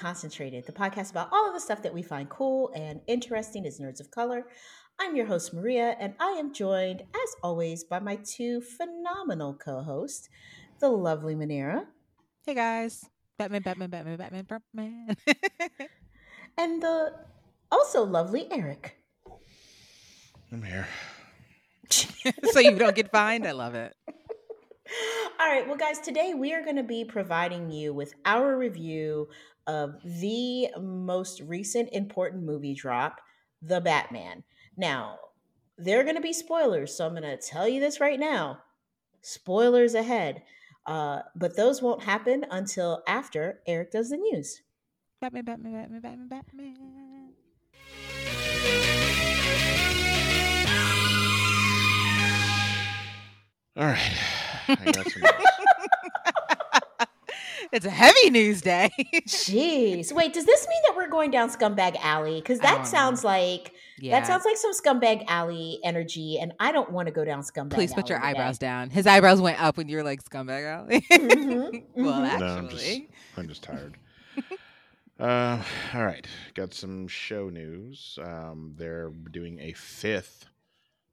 Concentrated, the podcast about all of the stuff that we find cool and interesting as nerds of color. I'm your host, Maria, and I am joined, as always, by my two phenomenal co-hosts, the lovely Manera. Hey, guys. Batman. And the also lovely Eric. I'm here. So you don't get fined? I love it. All right. Well, guys, today we are going to be providing you with our review of the most recent important movie drop, The Batman. Now, there are going to be spoilers, so I'm going to tell you this right now. Spoilers ahead. But those won't happen until after Eric does the news. Batman. All right. I got some news. It's a heavy news day. Jeez. Wait, does this mean that we're going down Scumbag Alley? Because that sounds like that sounds like some Scumbag Alley energy, and I don't want to go down Scumbag Alley. Please put your eyebrows down. His eyebrows went up when you were like, Scumbag Alley? Mm-hmm. Well, actually. No, I'm just tired. All right. Got some show news. They're doing a fifth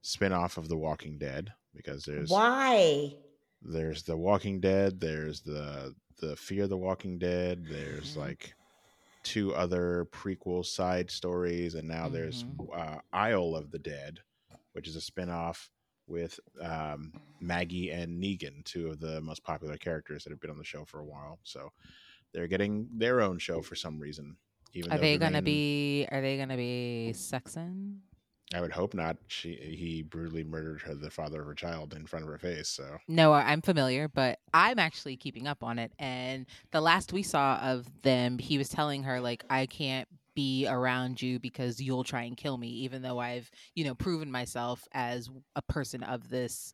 spinoff of The Walking Dead. Because there's The Walking Dead, there's the Fear of the Walking Dead, there's like two other prequel side stories, and now there's Isle of the Dead, which is a spinoff with Maggie and Negan, two of the most popular characters that have been on the show for a while. So they're getting their own show for some reason. Are they gonna be sexing? I would hope not. He brutally murdered her, the father of her child, in front of her face. So no, I'm familiar, but I'm actually keeping up on it. And the last we saw of them, he was telling her, like, I can't be around you because you'll try and kill me, even though I've, proven myself as a person of this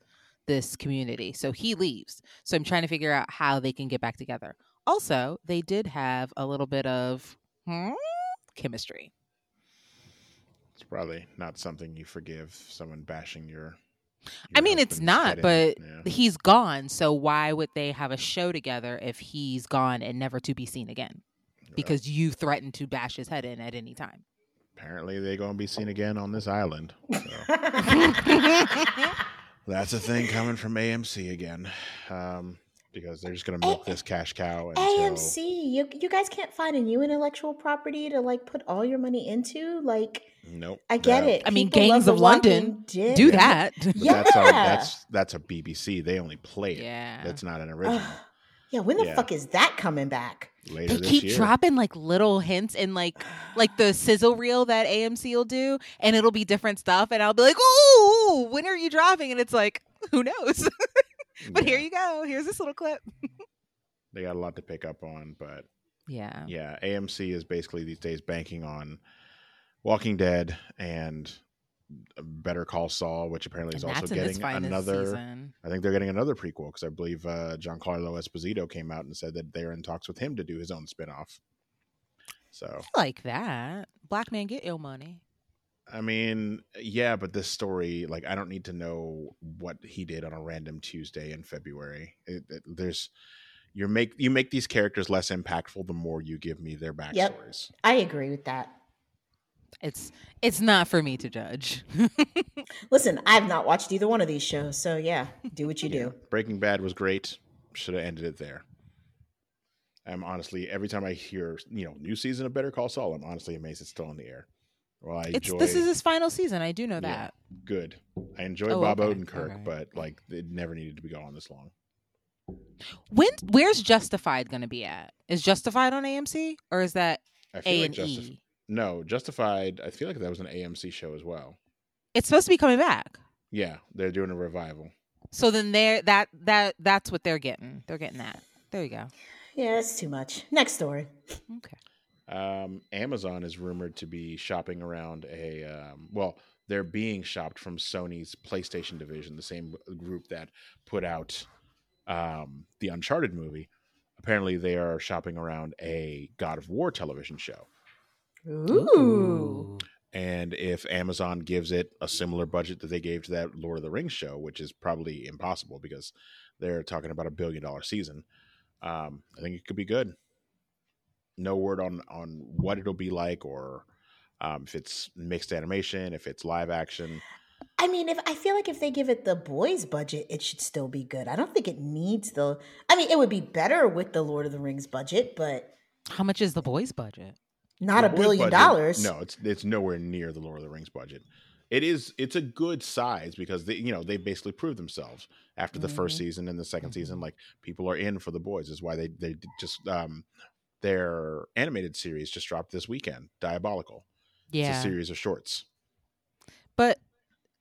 community. So he leaves. So I'm trying to figure out how they can get back together. Also, they did have a little bit of chemistry. It's probably not something you forgive someone bashing your I mean, it's not, but he's gone. So why would they have a show together if he's gone and never to be seen again? Right. Because you threatened to bash his head in at any time. Apparently, they're going to be seen again on this island. So. That's a thing coming from AMC again. Because they're just going to milk this cash cow. Until... AMC, you guys can't find a new intellectual property to like put all your money into. Like, nope. I get it. I mean, Gangs of London do that. Yeah, that's a BBC. They only play it. Yeah, that's not an original. When the fuck is that coming back? Later they keep dropping like little hints and like the sizzle reel that AMC will do, and it'll be different stuff, and I'll be like, oh, when are you dropping? And it's like, who knows. But here you go. Here's this little clip. They got a lot to pick up on, but yeah. AMC is basically these days banking on Walking Dead and Better Call Saul, which apparently is also getting another season. I think they're getting another prequel because I believe Giancarlo Esposito came out and said that they're in talks with him to do his own spinoff. So I like that. Black man get ill money. I mean, yeah, but this story, like, I don't need to know what he did on a random Tuesday in February. You make these characters less impactful the more you give me their backstories. Yep. I agree with that. It's not for me to judge. Listen, I've not watched either one of these shows, so yeah, do what you do. Breaking Bad was great. Should have ended it there. I'm honestly, every time I hear, new season of Better Call Saul, I'm honestly amazed it's still in the air. Well, this is his final season. I do know that. Good. I enjoy Bob Odenkirk, right. But like it never needed to be gone this long. Where's Justified going to be at? Is Justified on AMC or is that A&E? No, Justified. I feel like that was an AMC show as well. It's supposed to be coming back. Yeah, they're doing a revival. So then that's what they're getting. They're getting that. There you go. Yeah, that's too much. Next story. Okay. Amazon is rumored to be shopping around they're being shopped from Sony's PlayStation division, the same group that put out the Uncharted movie. Apparently they are shopping around a God of War television show. Ooh. And if Amazon gives it a similar budget that they gave to that Lord of the Rings show, which is probably impossible because they're talking about a $1 billion season, I think it could be good. no word on what it'll be like, or if it's mixed animation, if it's live action. I mean, I feel like if they give it The Boys budget, it should still be good. I don't think it needs the... I mean, it would be better with the Lord of the Rings budget, but... How much is The Boys budget? Not $1 billion. No, it's nowhere near the Lord of the Rings budget. It's a good size because they basically proved themselves after the first season and the second season. Like, people are in for The Boys. Is why they just their animated series just dropped this weekend. Diabolical. Yeah. It's a series of shorts. But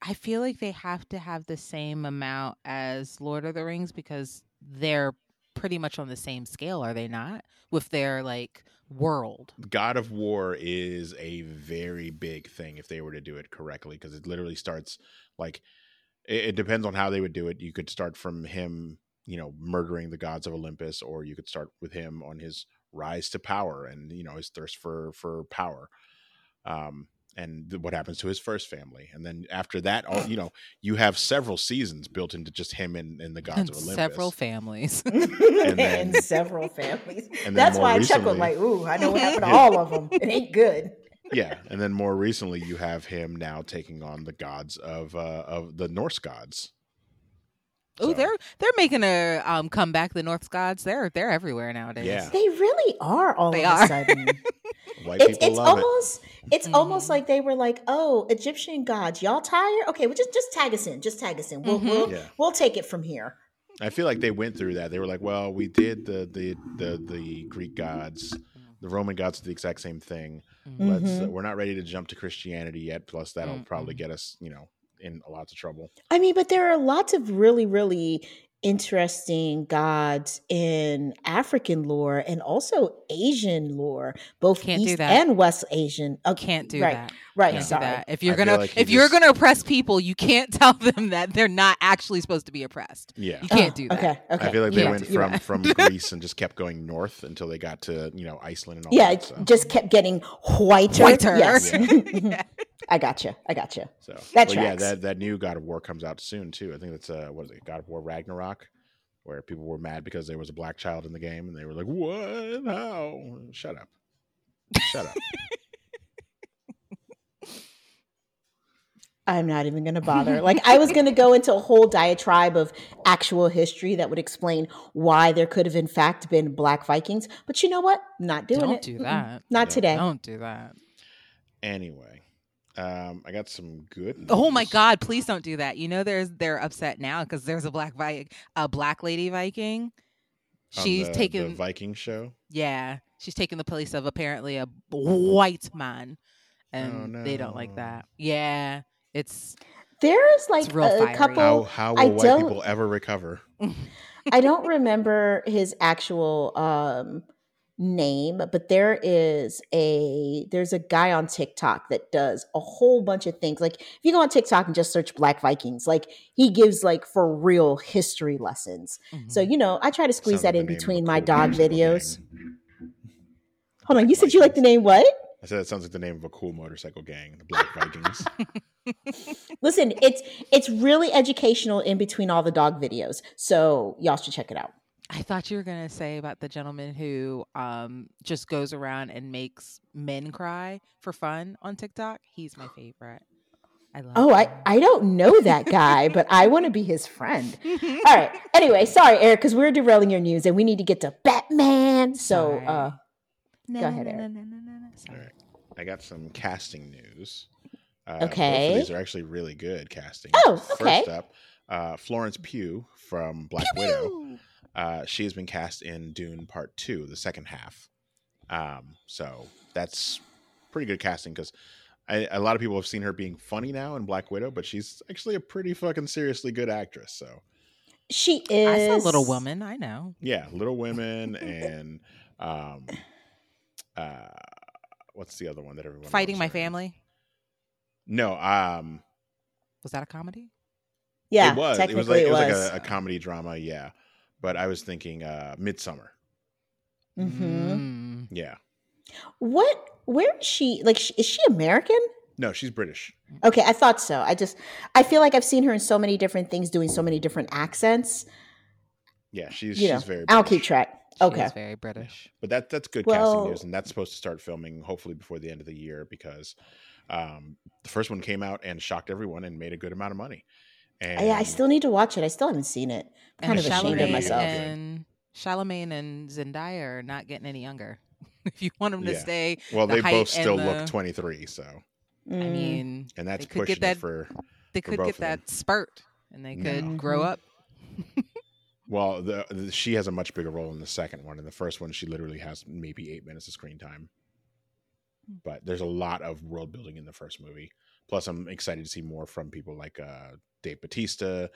I feel like they have to have the same amount as Lord of the Rings because they're pretty much on the same scale, are they not? With their like world. God of War is a very big thing if they were to do it correctly, because it literally starts like it depends on how they would do it. You could start from him, murdering the gods of Olympus, or you could start with him on his rise to power and his thirst for power. And what happens to his first family. And then after that, all, you have several seasons built into just him and the gods of Olympus. Several families. And several families. That's why I chuckled like, ooh, I know what happened to all of them. It ain't good. Yeah. And then more recently, you have him now taking on the gods of the Norse gods. So. Oh, they're making a comeback. The Norse gods, they're everywhere nowadays. Yeah. They really are. All of a sudden, it's almost like they were like, "Oh, Egyptian gods, y'all tired? Okay, well, just tag us in. Just tag us in. We'll take it from here." I feel like they went through that. They were like, "Well, we did the Greek gods, the Roman gods, the exact same thing. We're not ready to jump to Christianity yet. Plus, that'll probably get us, in lots of trouble." I mean, but there are lots of really, really interesting gods in African lore and also Asian lore, both East and West Asian. Okay, can't do that. Right, sorry. If you're gonna if you're gonna oppress people, you can't tell them that they're not actually supposed to be oppressed. Yeah, you can't do that. Okay. I feel like they went from Greece and just kept going north until they got to Iceland and all. Yeah, that, so. Just kept getting whiter. Yes. Yeah. I gotcha. So that new God of War comes out soon too. I think that's God of War Ragnarok, where people were mad because there was a black child in the game, and they were like, "What? How? Shut up!" I'm not even going to bother. Like, I was going to go into a whole diatribe of actual history that would explain why there could have in fact been black Vikings, but you know what? Not doing it. Don't do that. Not today. Don't do that. Anyway. I got some good news. Oh my God! Please don't do that. They're upset now because there's a black lady Viking. She's taking the Viking show. Yeah, she's taking the place of apparently a white man, and they don't like that. Yeah, there's like a couple. How will white people ever recover? I don't remember his actual name, but there's a guy on TikTok that does a whole bunch of things. Like, if you go on TikTok and just search Black Vikings, like, he gives like for real history lessons. So I try to squeeze that in between my dog videos. Hold on, you said you like the name what? I said it sounds like the name of a cool motorcycle gang, the Black Vikings. Listen, it's really educational in between all the dog videos, so y'all should check it out. I thought you were going to say about the gentleman who just goes around and makes men cry for fun on TikTok. He's my favorite. I love him. I don't know that guy, but I want to be his friend. All right. Anyway, sorry, Eric, because we're derailing your news and we need to get to Batman. So go ahead, Eric. All right. I got some casting news. Okay. These are actually really good casting. Oh, okay. First up, Florence Pugh from Black Widow. She has been cast in Dune Part 2, the second half. So that's pretty good casting because a lot of people have seen her being funny now in Black Widow, but she's actually a pretty fucking seriously good actress. So she is. I saw Little Women, I know. Yeah, Little Women and what's the other one that everyone Fighting My Family? No. Was that a comedy? Yeah, it was. It was like a comedy drama, yeah. But I was thinking Midsommar. Mm-hmm. Yeah. What? Where is she? Like, is she American? No, she's British. Okay, I thought so. I feel like I've seen her in so many different things doing so many different accents. Yeah, she's very British. I'll keep track. Okay. She's very British. But that's good casting news, and that's supposed to start filming hopefully before the end of the year, because the first one came out and shocked everyone and made a good amount of money. And I still need to watch it. I still haven't seen it. I'm kind of ashamed of myself. And Chalamet and Zendaya are not getting any younger. If you want them to stay, well, they both still look 23. So I mean, and that's pushing that, for they could for get that spurt, and they could grow up. Well, she has a much bigger role in the second one. In the first one, she literally has maybe 8 minutes of screen time. But there's a lot of world building in the first movie. Plus, I'm excited to see more from people like Dave Bautista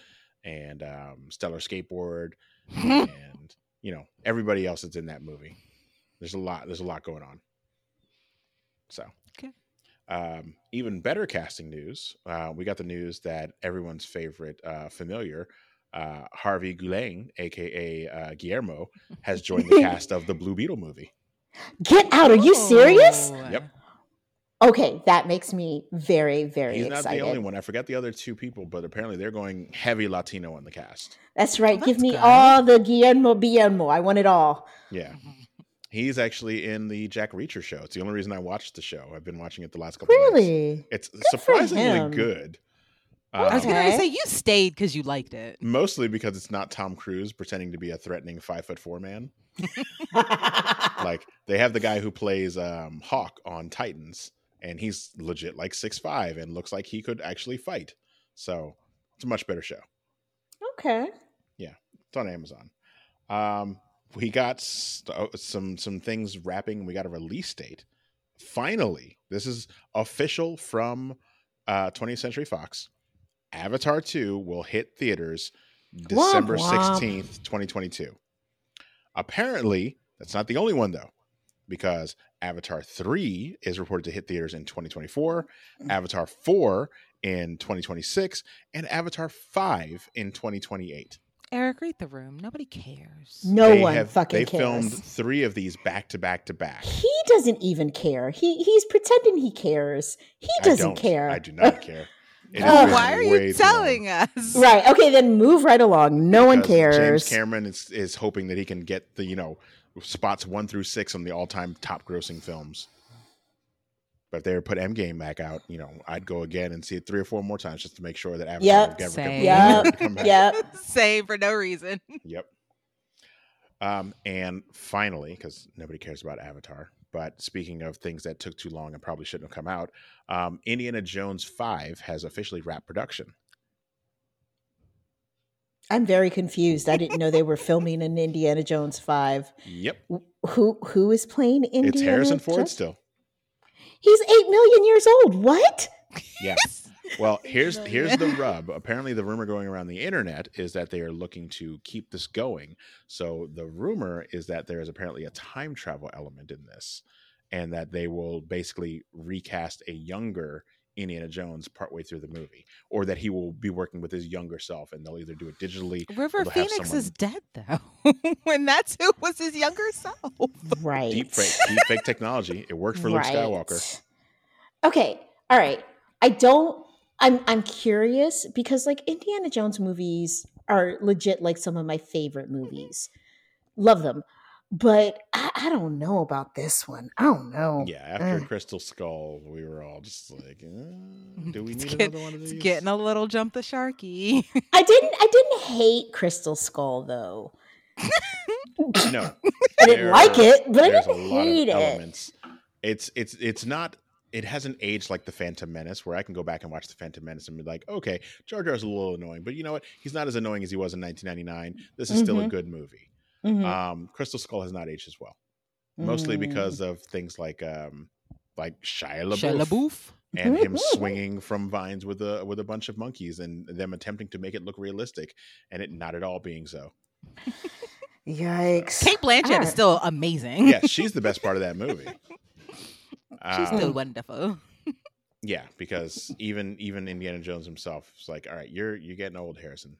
and Stellar Skateboard and, you know, everybody else that's in that movie. There's a lot going on. So, okay. Even better casting news. We got the news that everyone's favorite familiar, Harvey Guillen, aka Guillermo, has joined the cast of the Blue Beetle movie. Get out! Are you serious? Yep. Okay, that makes me very, very excited. He's not the only one. I forgot the other two people, but apparently they're going heavy Latino on the cast. That's right. Give me all the Guillermo. I want it all. Yeah. He's actually in the Jack Reacher show. It's the only reason I watched the show. I've been watching it the last couple of weeks. Really? It's surprisingly good. I was going to say, you stayed because you liked it. Mostly because it's not Tom Cruise pretending to be a threatening 5'4" man. Like, they have the guy who plays Hawk on Titans, and he's legit like 6'5" and looks like he could actually fight. So it's a much better show. Okay. Yeah. It's on Amazon. We got some things wrapping. We got a release date. Finally, this is official from 20th Century Fox. Avatar 2 will hit theaters December 16th, 2022. Apparently, that's not the only one, though, because Avatar 3 is reported to hit theaters in 2024, Avatar 4 in 2026, and Avatar 5 in 2028. Eric, read the room. Nobody cares. No one fucking cares. They filmed three of these back to back to back. He doesn't even care. He's pretending he cares. He doesn't care. I do not care. Why are you telling us? Right. Okay, then move right along. No one cares. James Cameron is hoping that he can get the, spots 1 through 6 on the all-time top-grossing films. But if they were put Endgame back out, I'd go again and see it 3 or 4 more times just to make sure that Avatar would never come back. Yep. Same for no reason. Yep. And finally, because nobody cares about Avatar, but speaking of things that took too long and probably shouldn't have come out, Indiana Jones 5 has officially wrapped production. I'm very confused. I didn't know they were filming an Indiana Jones 5. Yep. Who is playing Indiana? It's Harrison Ford still. He's 8 million years old. What? Yeah. Well, here's the rub. Apparently, the rumor going around the internet is that they are looking to keep this going. So the rumor is that there is apparently a time travel element in this, and that they will basically recast a younger Indiana Jones partway through the movie, or that he will be working with his younger self, and they'll either do it digitally. River Phoenix is dead, though, when that's who was his younger self. Right. Deep fake technology. It worked for Luke Skywalker. Okay. All right. I'm curious because Indiana Jones movies are legit some of my favorite movies. Love them. But I don't know about this one. I don't know. Yeah, after Crystal Skull, we were all just like, "Do we need another one of these?" It's getting a little jump the sharky. I didn't hate Crystal Skull though. No, I didn't like it, but I didn't hate it. It's not. It hasn't aged like the Phantom Menace, where I can go back and watch the Phantom Menace and be like, "Okay, Jar Jar's a little annoying, but you know what? He's not as annoying as he was in 1999. This is still a good movie." Mm-hmm. Crystal Skull has not aged as well, mostly because of things like Shia LaBeouf and him swinging from vines with a bunch of monkeys and them attempting to make it look realistic and it not at all being so. Yikes! Kate Blanchett is still amazing. Yeah, she's the best part of that movie. She's still wonderful. Yeah, because even Indiana Jones himself is like, "All right, you're getting old, Harrison."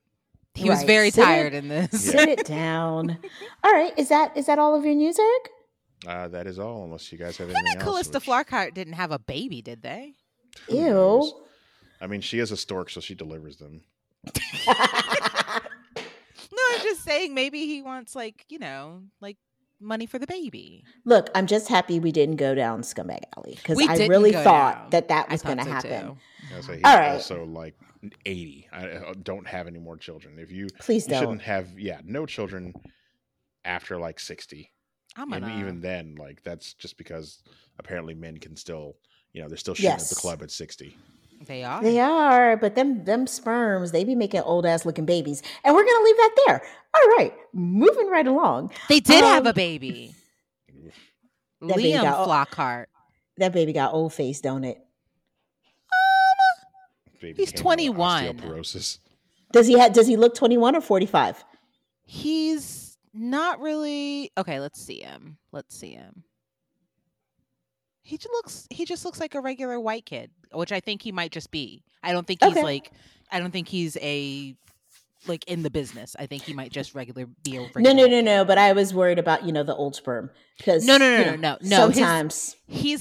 He was very tired in this. Yeah. Sit it down. All right. Is that all of your news, Eric? That is all, unless you guys have anything else. Callista Flockhart didn't have a baby, did they? Ew. I mean, she is a stork, so she delivers them. No, I'm just saying maybe he wants, like, you know, like money for the baby. Look, I'm just happy we didn't go down Scumbag Alley, because I really thought that was going to happen. So he's also like 80. I don't have any more children. If you Please don't. Shouldn't have no children after like 60. And even then, like, that's just because apparently men can still, you know, they're still shooting at the club at 60. They are, but them sperms, they be making old ass looking babies, and we're gonna leave that there. All right, moving right along. They did have a baby. That Liam Flockhart. That baby got old face, don't it? He's 21. Does he does he look 21 or 45? He's not really. Okay, let's see him. He just looks like a regular white kid, which I think he might just be. I don't think he's like in the business. I think he might just regular be over. No. But I was worried about, you know, the old sperm, because no. Sometimes he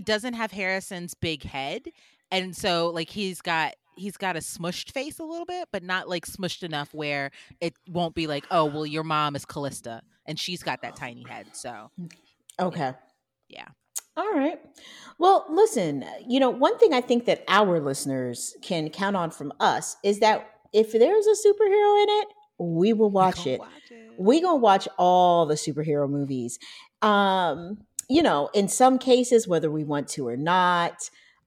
doesn't have Harrison's big head, and so like he's got a smushed face a little bit, but not like smushed enough where it won't be like, oh well, your mom is Callista and she's got that tiny head. So yeah. All right. Well, listen, you know, one thing I think that our listeners can count on from us is that if there's a superhero in it, we will watch it. We're going to watch all the superhero movies. You know, in some cases, whether we want to or not.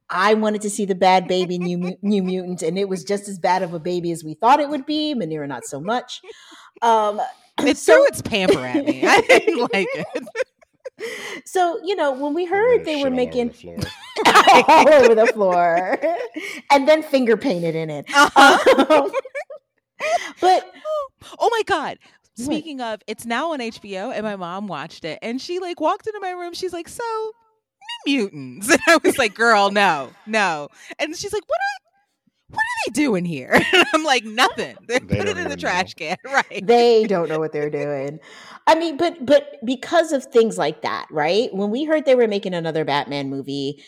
I wanted to see the bad baby New Mutant, and it was just as bad of a baby as we thought it would be. Manira, not so much. It threw its pamper at me. I didn't like it. So, you know, when we heard they were making all over the floor and then finger painted in it. But oh my God. Speaking of, it's now on HBO, and my mom watched it, and she like walked into my room. She's like, so New Mutants. And I was like, girl, no. And she's like, what are they doing here? And I'm like, nothing. They put it in the trash can, right? They don't know what they're doing. I mean, but because of things like that, right? When we heard they were making another Batman movie,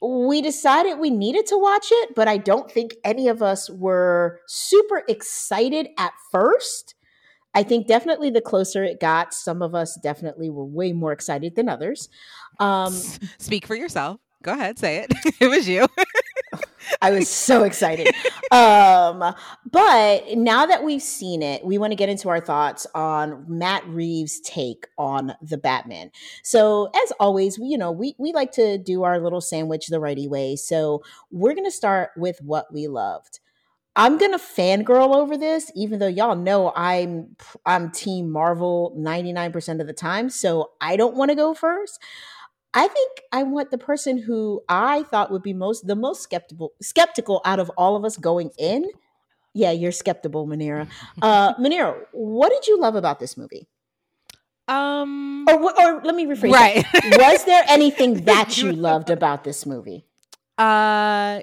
we decided we needed to watch it, but I don't think any of us were super excited at first. I think definitely the closer it got, some of us definitely were way more excited than others. Speak for yourself. Go ahead, say it. It was you. I was so excited. But now that we've seen it, we want to get into our thoughts on Matt Reeves' take on the Batman. So as always, we like to do our little sandwich the righty way. So we're going to start with what we loved. I'm going to fangirl over this, even though y'all know I'm Team Marvel 99% of the time. So I don't want to go first. I think I want the person who I thought would be the most skeptical out of all of us going in. Yeah, you're skeptical, Manira. Manira, what did you love about this movie? Or let me rephrase. Right. Was there anything that you loved about this movie? I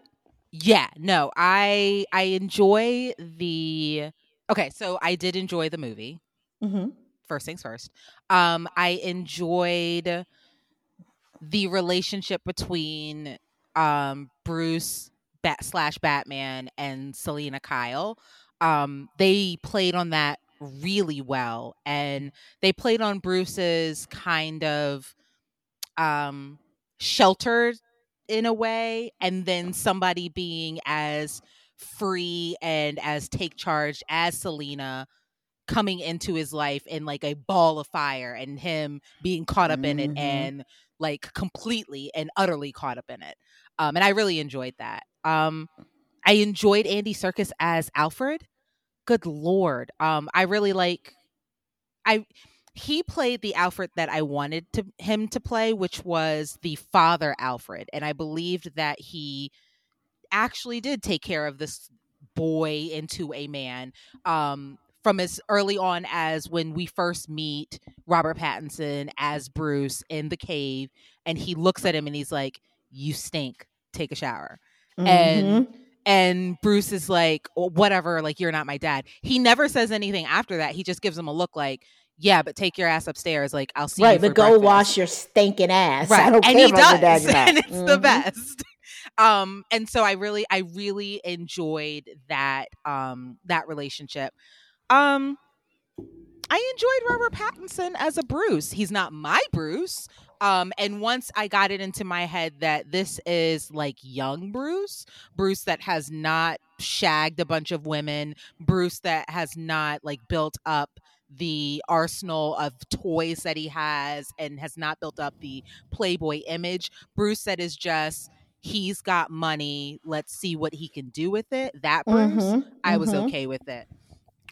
enjoy the. Okay, so I did enjoy the movie. Mm-hmm. First things first. I enjoyed the relationship between Bruce / Batman and Selina Kyle. They played on that really well, and they played on Bruce's kind of sheltered in a way, and then somebody being as free and as take charge as Selina coming into his life in like a ball of fire, and him being caught up in it and like completely and utterly caught up in it. And I really enjoyed that. I enjoyed Andy Serkis as Alfred. Good Lord. I really like, he played the Alfred that I wanted him to play, which was the father Alfred. And I believed that he actually did take care of this boy into a man, from as early on as when we first meet Robert Pattinson as Bruce in the cave, and he looks at him and he's like, you stink, take a shower. Mm-hmm. And Bruce is like, whatever, like, you're not my dad. He never says anything after that. He just gives him a look like, yeah, but take your ass upstairs. Like, I'll see you for breakfast. Right, but go wash your stinking ass. Right. I don't care about your dad. And it's the best. And so I really enjoyed that relationship. I enjoyed Robert Pattinson as a Bruce. He's not my Bruce. And once I got it into my head that this is like young Bruce, Bruce that has not shagged a bunch of women, Bruce that has not like built up the arsenal of toys that he has and has not built up the Playboy image, Bruce that is just, he's got money, let's see what he can do with it. That Bruce, I was okay with it.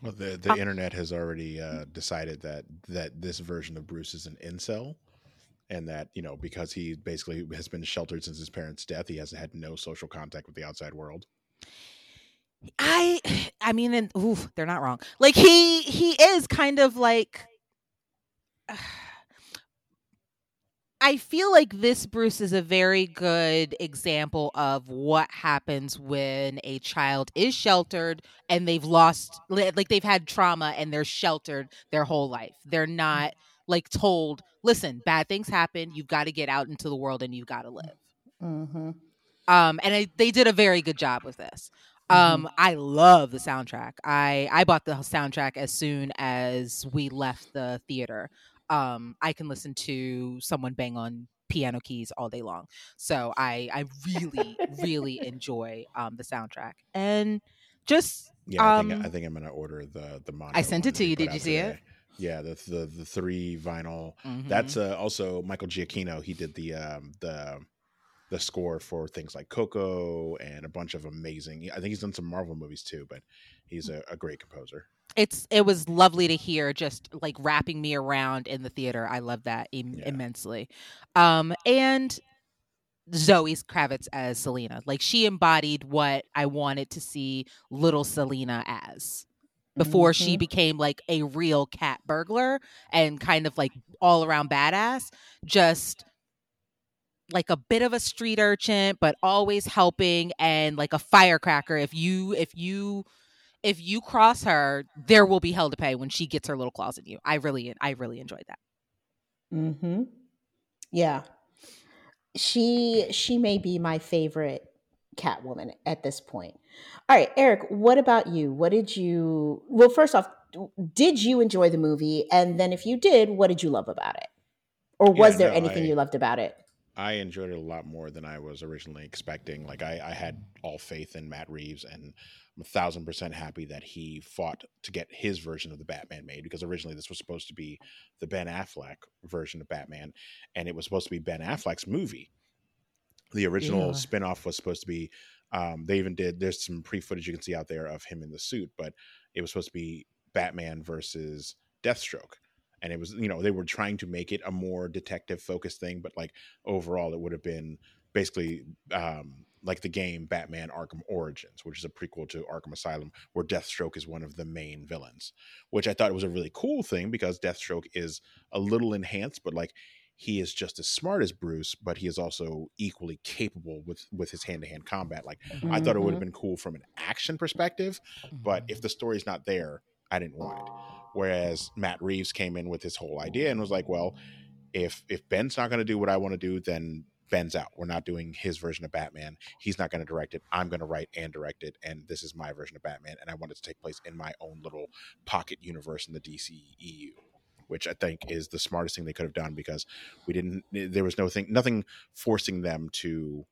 Well, the internet has already decided that this version of Bruce is an incel, and that, you know, because he basically has been sheltered since his parents' death, he has had no social contact with the outside world. I mean, and oof, they're not wrong. Like he is kind of like, I feel like this Bruce is a very good example of what happens when a child is sheltered and they've lost, like they've had trauma and they're sheltered their whole life. They're not like told, listen, bad things happen. You've got to get out into the world and you've got to live. Mm-hmm. They did a very good job with this. I love the soundtrack. I bought the soundtrack as soon as we left the theater. I can listen to someone bang on piano keys all day long. So I really, really enjoy the soundtrack. And just I think I'm gonna order the mono. I sent it to you. Did you see it? Yeah, the three vinyl. Mm-hmm. That's also Michael Giacchino. He did the score for things like Coco and a bunch of amazing, I think he's done some Marvel movies too, but he's a great composer. It was lovely to hear, just like wrapping me around in the theater. I love that immensely. And Zoe Kravitz as Selena, like she embodied what I wanted to see little Selena as before she became like a real cat burglar and kind of like all around badass, just like a bit of a street urchin, but always helping and like a firecracker. If you cross her, there will be hell to pay when she gets her little claws in you. I really enjoyed that. Mm-hmm. Yeah. She may be my favorite Catwoman at this point. All right, Eric, what about you? Well, first off, did you enjoy the movie? And then if you did, what did you love about it? Or was there anything you loved about it? I enjoyed it a lot more than I was originally expecting. Like I had all faith in Matt Reeves, and I'm 1,000% happy that he fought to get his version of the Batman made, because originally this was supposed to be the Ben Affleck version of Batman, and it was supposed to be Ben Affleck's movie. The original spinoff was supposed to be, there's some pre-footage you can see out there of him in the suit, but it was supposed to be Batman versus Deathstroke. And it was, you know, they were trying to make it a more detective-focused thing, but, like, overall it would have been basically like the game Batman Arkham Origins, which is a prequel to Arkham Asylum, where Deathstroke is one of the main villains, which I thought was a really cool thing because Deathstroke is a little enhanced, but, like, he is just as smart as Bruce, but he is also equally capable with his hand-to-hand combat. Like, I thought it would have been cool from an action perspective, but if the story's not there, I didn't want it. Whereas Matt Reeves came in with his whole idea and was like, well, if Ben's not going to do what I want to do, then Ben's out. We're not doing his version of Batman. He's not going to direct it. I'm going to write and direct it. And this is my version of Batman. And I want it to take place in my own little pocket universe in the DCEU, which I think is the smartest thing they could have done, because there was nothing forcing them to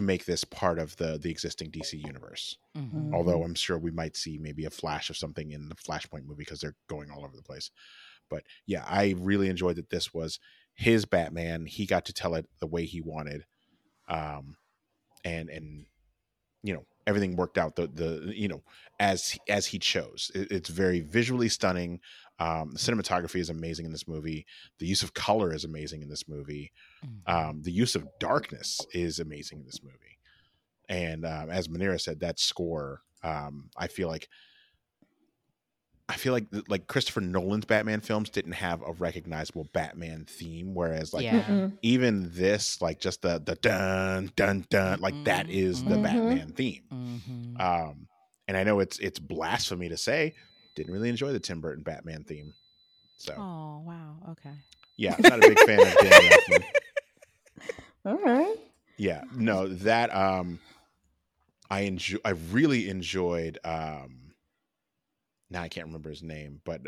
make this part of the existing DC universe. Mm-hmm. Although I'm sure we might see maybe a flash of something in the Flashpoint movie, because they're going all over the place. But yeah, I really enjoyed that this was his Batman. He got to tell it the way he wanted. And you know, everything worked out as he chose. It's very visually stunning. The cinematography is amazing in this movie. The use of color is amazing in this movie. The use of darkness is amazing in this movie. And as Manira said, that score, I feel like Christopher Nolan's Batman films didn't have a recognizable Batman theme, whereas even this, like just the dun dun dun, like that is the Batman theme. Mm-hmm. And I know it's blasphemy to say, didn't really enjoy the Tim Burton Batman theme. So. Oh wow! Okay. Yeah, I'm not a big fan of Danny Elfman. All right. Yeah. No, that I really enjoyed now I can't remember his name, but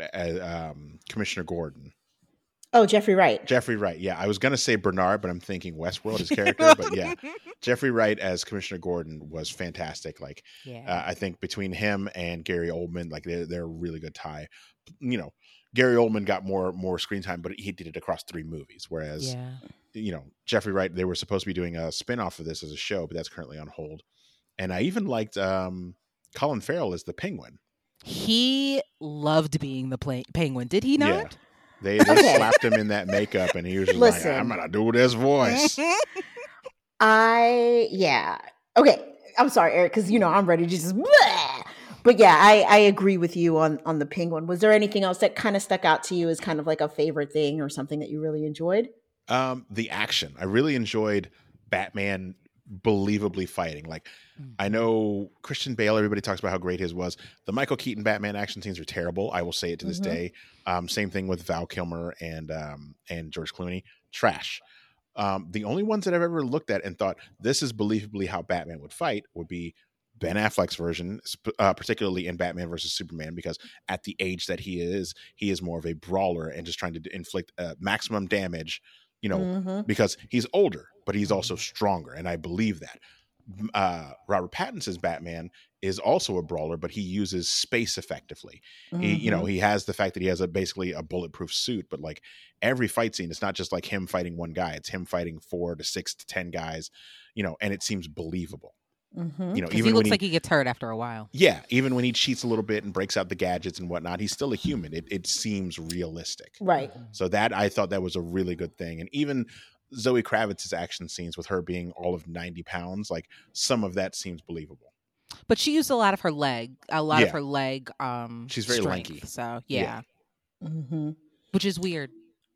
Commissioner Gordon. Oh, Jeffrey Wright. Jeffrey Wright, yeah. I was going to say Bernard, but I'm thinking Westworld, his character. But yeah, Jeffrey Wright as Commissioner Gordon was fantastic. Like, yeah. I think between him and Gary Oldman, like they're a really good tie. You know, Gary Oldman got more screen time, but he did it across three movies. Whereas, you know, Jeffrey Wright, they were supposed to be doing a spinoff of this as a show, but that's currently on hold. And I even liked Colin Farrell as the Penguin. He loved being the Penguin, did he not? Yeah. They slapped him in that makeup, and he was just like, I'm going to do this voice. Okay, I'm sorry, Eric, because, you know, I'm ready to just bleh. But yeah, I agree with you on the Penguin. Was there anything else that kind of stuck out to you as kind of like a favorite thing or something that you really enjoyed? The action. I really enjoyed Batman believably fighting. Like, I know Christian Bale, everybody talks about how great his was. The Michael Keaton Batman action scenes are terrible. I will say it to this day. Same thing with Val Kilmer and George Clooney. Trash. The only ones that I've ever looked at and thought this is believably how Batman would fight would be Ben Affleck's version, particularly in Batman versus Superman, because at the age that he is more of a brawler and just trying to inflict maximum damage, you know, because he's older, but he's also stronger. And I believe that. Robert Pattinson's Batman is also a brawler, but he uses space effectively. He, you know, he has the fact that he has basically a bulletproof suit, but like every fight scene, it's not just like him fighting one guy, it's him fighting 4 to 6 to 10 guys, you know, and it seems believable. You know, even he looks like he gets hurt after a while. Yeah, even when he cheats a little bit and breaks out the gadgets and whatnot, he's still a human. It seems realistic, right? So that I thought that was a really good thing, and even Zoe Kravitz's action scenes with her being all of 90 pounds, like some of that seems believable. But she used a lot of her leg, of her leg. She's very strength, lanky, so yeah. Which is weird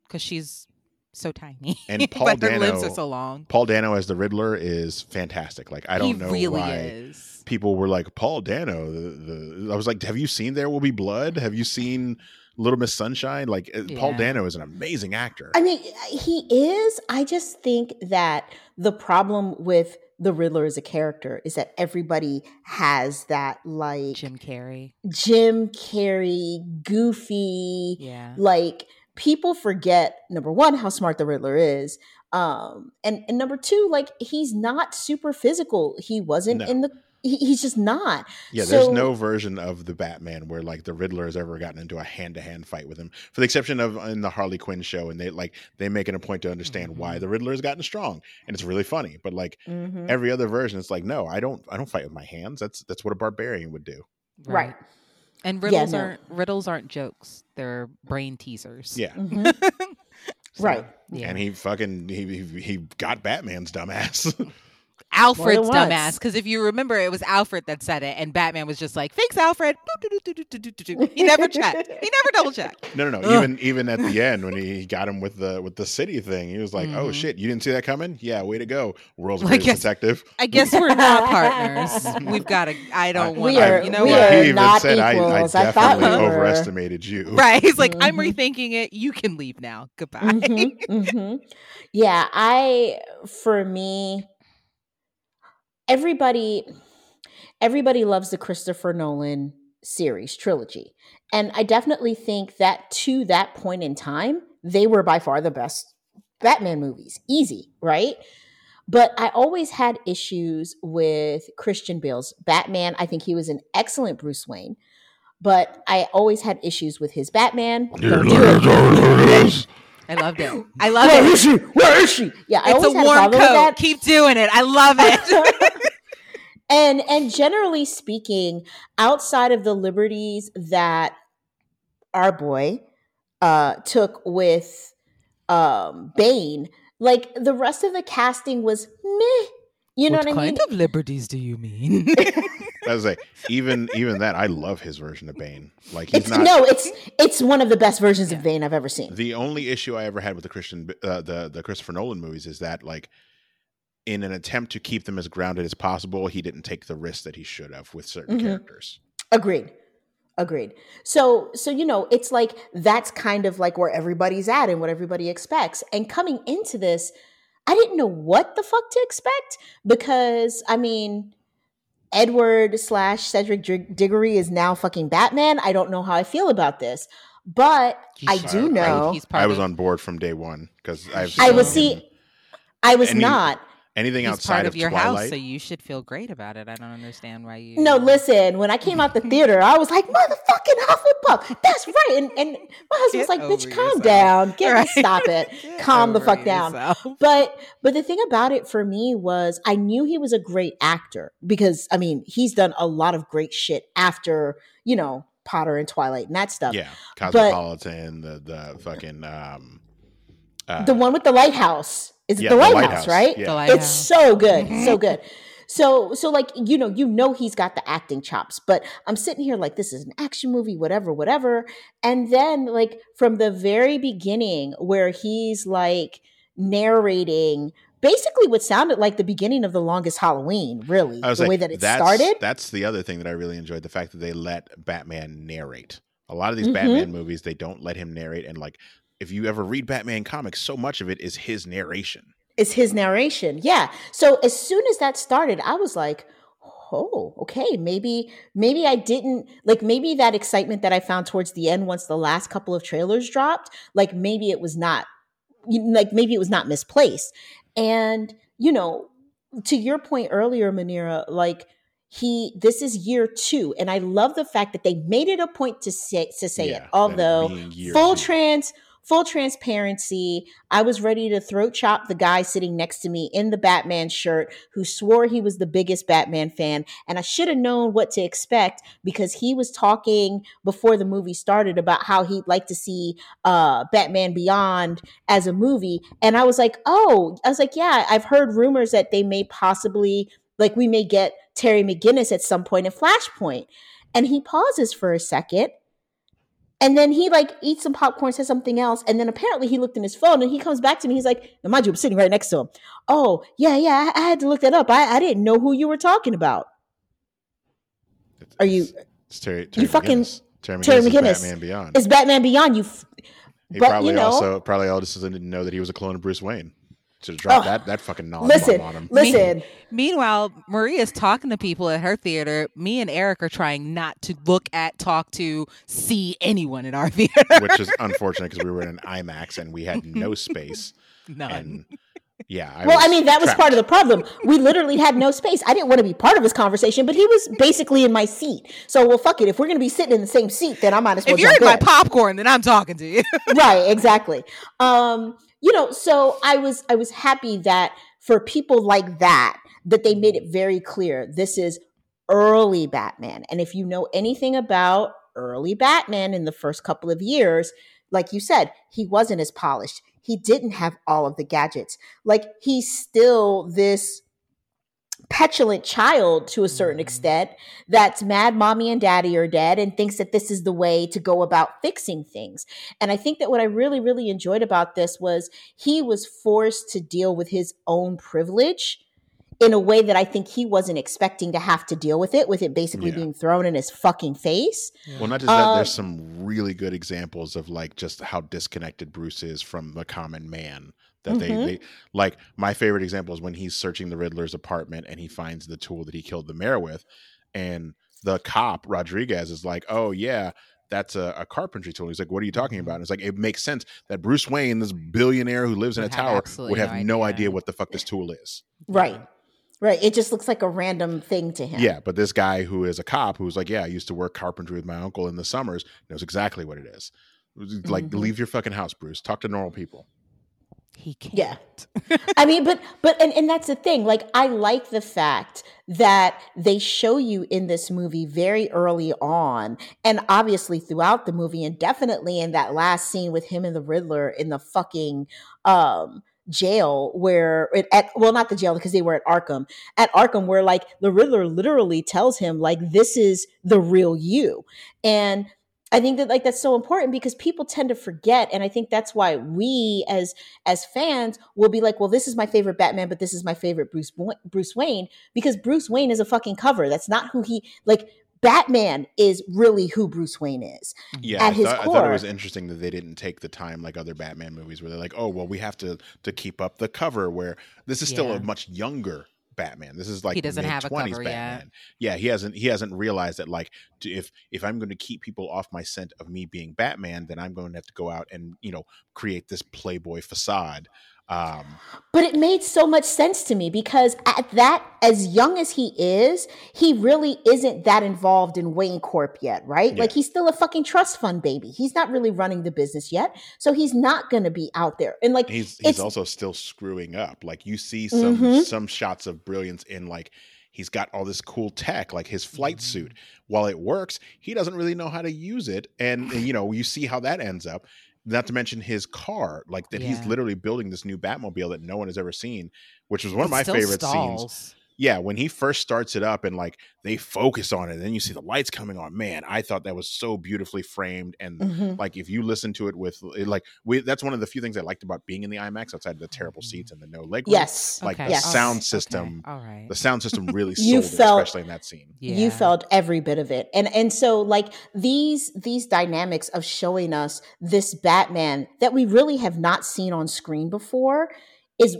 because she's so tiny. And Paul but Dano, her limbs are so long. Paul Dano as the Riddler is fantastic. Like I don't know really why people were like Paul Dano. I was like, have you seen There Will Be Blood? Have you seen Little Miss Sunshine? Like Paul Dano is an amazing actor. I mean, he is. I just think that the problem with the Riddler as a character is that everybody has that like Jim Carrey goofy. Yeah. Like people forget, number one, how smart the Riddler is. And number two, like he's not super physical. He wasn't in the he's just not. Yeah, so, there's no version of the Batman where like the Riddler has ever gotten into a hand-to-hand fight with him, for the exception of in the Harley Quinn show, and they make it a point to understand why the Riddler has gotten strong, and it's really funny. But like every other version, it's like no, I don't fight with my hands. That's what a barbarian would do. Right. And riddles aren't jokes; they're brain teasers. Yeah. So, right. Yeah. And he got Batman's dumbass. Alfred's dumbass, because if you remember, it was Alfred that said it, and Batman was just like, "Thanks, Alfred." He never checked. He never double checked. No. Ugh. Even at the end, when he got him with the city thing, he was like, "Oh shit, you didn't see that coming? Yeah, way to go, world's greatest detective." I guess we're not partners. We've got to. I don't want. You know, he even not said, "I definitely overestimated you." Right? He's like, "I'm rethinking it. You can leave now. Goodbye." Yeah, for me. Everybody loves the Christopher Nolan series trilogy. And I definitely think that to that point in time, they were by far the best Batman movies. Easy, right? But I always had issues with Christian Bale's Batman. I think he was an excellent Bruce Wayne, but I always had issues with his Batman. I loved it. Where is she? Where is she? Yeah, it's a warm coat. Keep doing it. I love it. and generally speaking, outside of the liberties that our boy took with Bane, like the rest of the casting was meh. You know what I mean? What kind of liberties do you mean? I was like, even that, I love his version of Bane. Like it's one of the best versions of Bane I've ever seen. The only issue I ever had with the the Christopher Nolan movies is that, like, in an attempt to keep them as grounded as possible, he didn't take the risk that he should have with certain characters. Agreed. So you know, it's like that's kind of like where everybody's at and what everybody expects. And coming into this, I didn't know what the fuck to expect because, I mean, Edward/Cedric Diggory is now fucking Batman. I don't know how I feel about this, but I do know. I was on board from day one because anything he's outside of your Twilight. House, so you should feel great about it. I don't understand why you... No, listen, when I came out the theater, I was like, motherfucking Hufflepuff, that's right. And my husband was like, bitch, calm down. Stop it. Calm the fuck down. But the thing about it for me was I knew he was a great actor because, I mean, he's done a lot of great shit after, you know, Potter and Twilight and that stuff. Yeah, Cosmopolitan, the fucking... the one with the lighthouse. Is it the lighthouse, right? Yeah. It's so good. So good. So like, you know, he's got the acting chops, but I'm sitting here like, this is an action movie, whatever. And then like from the very beginning where he's like narrating basically what sounded like the beginning of The Longest Halloween, really, way that it started. That's the other thing that I really enjoyed, the fact that they let Batman narrate. A lot of these Batman movies, they don't let him narrate, and like, if you ever read Batman comics, so much of it is his narration. Yeah. So as soon as that started, I was like, oh, okay, maybe I didn't like, maybe that excitement that I found towards the end once the last couple of trailers dropped, like maybe it was not misplaced. And, you know, to your point earlier, Manira, like this is year two. And I love the fact that they made it a point to say it. Although full transparency, I was ready to throat chop the guy sitting next to me in the Batman shirt who swore he was the biggest Batman fan. And I should have known what to expect because he was talking before the movie started about how he'd like to see Batman Beyond as a movie. And I was like, yeah, I've heard rumors that they may possibly, like, we may get Terry McGinnis at some point in Flashpoint. And he pauses for a second. And then he like eats some popcorn, says something else. And then apparently he looked in his phone and he comes back to me. He's like, now mind you, I'm sitting right next to him. Oh, yeah. I had to look that up. I didn't know who you were talking about. Terry McGinnis. Batman Beyond. It's Batman Beyond. He probably also didn't know that he was a clone of Bruce Wayne. To drop that fucking knowledge bomb on him. Meanwhile, Maria's talking to people at her theater. Me and Eric are trying not to look at, talk to, see anyone in our theater. Which is unfortunate because we were in an IMAX and we had no space. None. And yeah. I was trapped. Part of the problem. We literally had no space. I didn't want to be part of his conversation, but he was basically in my seat. So, well, fuck it. If we're going to be sitting in the same seat, then I might as well. If you're in my popcorn, then I'm talking to you. Right. Exactly. You know, so I was happy that for people like that they made it very clear this is early Batman. And if you know anything about early Batman in the first couple of years, like you said, he wasn't as polished. He didn't have all of the gadgets. Like, he's still this petulant child to a certain extent that's mad mommy and daddy are dead and thinks that this is the way to go about fixing things. And I think that what I really, really enjoyed about this was he was forced to deal with his own privilege in a way that I think he wasn't expecting to have to deal with it basically being thrown in his fucking face. Yeah. Well, not just that, there's some really good examples of like just how disconnected Bruce is from the common man. That they like, my favorite example is when he's searching the Riddler's apartment and he finds the tool that he killed the mayor with, and the cop Rodriguez is like, "Oh yeah, that's a carpentry tool." He's like, "What are you talking about?" And it's like, it makes sense that Bruce Wayne, this billionaire who lives in a tower, would have no idea what the fuck this tool is. Right. It just looks like a random thing to him. Yeah, but this guy who is a cop who's like, "Yeah, I used to work carpentry with my uncle in the summers," knows exactly what it is. Like, leave your fucking house, Bruce. Talk to normal people. He can't. Yeah. I mean, but that's the thing. Like, I like the fact that they show you in this movie very early on, and obviously throughout the movie, and definitely in that last scene with him and the Riddler in the fucking jail at Arkham where like the Riddler literally tells him like, this is the real you. And I think that like that's so important because people tend to forget, and I think that's why we as fans will be like, well, this is my favorite Batman, but this is my favorite Bruce Wayne, because Bruce Wayne is a fucking cover. That's not who he like. Batman is really who Bruce Wayne is. Yeah, I thought it was interesting that they didn't take the time like other Batman movies where they're like, oh well, we have to keep up the cover, where this is still a much younger Batman. This is like he doesn't have a cover Batman. Yet. Yeah, he hasn't realized that like if I'm going to keep people off my scent of me being Batman, then I'm going to have to go out and, you know, create this Playboy facade. But it made so much sense to me because at that, as young as he is, he really isn't that involved in Wayne Corp yet, right? Yeah. Like he's still a fucking trust fund baby. He's not really running the business yet. So he's not going to be out there. And like he's also still screwing up. Like you see some shots of brilliance in like he's got all this cool tech, like his flight suit. While it works, he doesn't really know how to use it. And you know, you see how that ends up. Not to mention his car, like that he's literally building this new Batmobile that no one has ever seen, which was one of my favorite scenes. Yeah, when he first starts it up and like they focus on it, and then you see the lights coming on. Man, I thought that was so beautifully framed, and like if you listen to it with like that's one of the few things I liked about being in the IMAX outside of the terrible seats and the no leg room. Yes, like the sound system. Okay. All right, the sound system really sold it, especially in that scene. Yeah. You felt every bit of it, and so like these dynamics of showing us this Batman that we really have not seen on screen before is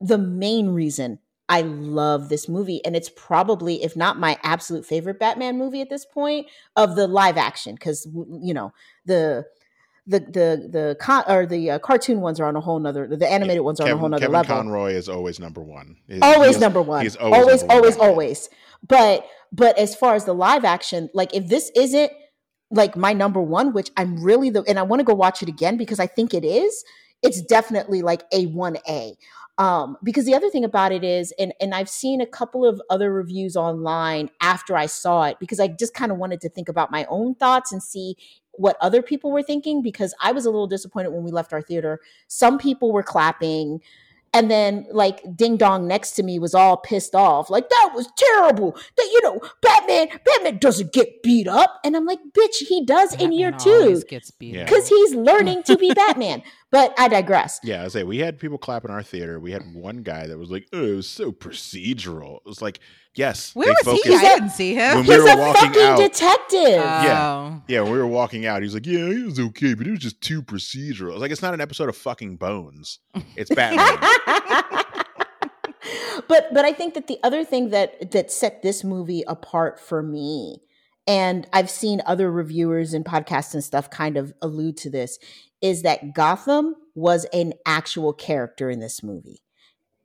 the main reason I love this movie, and it's probably, if not my absolute favorite Batman movie at this point, of the live action, because you know the cartoon ones are on a whole nother. The animated ones are on a whole nother level. Kevin Conroy is always number one. He's always. But as far as the live action, like if this isn't like my number one, which I'm really and I want to go watch it again because I think it is. It's definitely like A1A. Because the other thing about it is, and I've seen a couple of other reviews online after I saw it, because I just kind of wanted to think about my own thoughts and see what other people were thinking, because I was a little disappointed when we left our theater. Some people were clapping, and then like Ding Dong next to me was all pissed off. Like, that was terrible. That, you know, Batman doesn't get beat up. And I'm like, bitch, he does Batman in year two. Because he's learning to be Batman. But I digress. Yeah, I say we had people clap in our theater. We had one guy that was like, "Oh, it was so procedural." It was like, "Yes, where was he? I didn't see him." He's a fucking detective. Yeah. When we were walking out, he was like, "Yeah, he was okay, but it was just too procedural." I was like, "It's not an episode of fucking Bones. It's Batman." But I think that the other thing that set this movie apart for me, and I've seen other reviewers and podcasts and stuff kind of allude to this, is that Gotham was an actual character in this movie.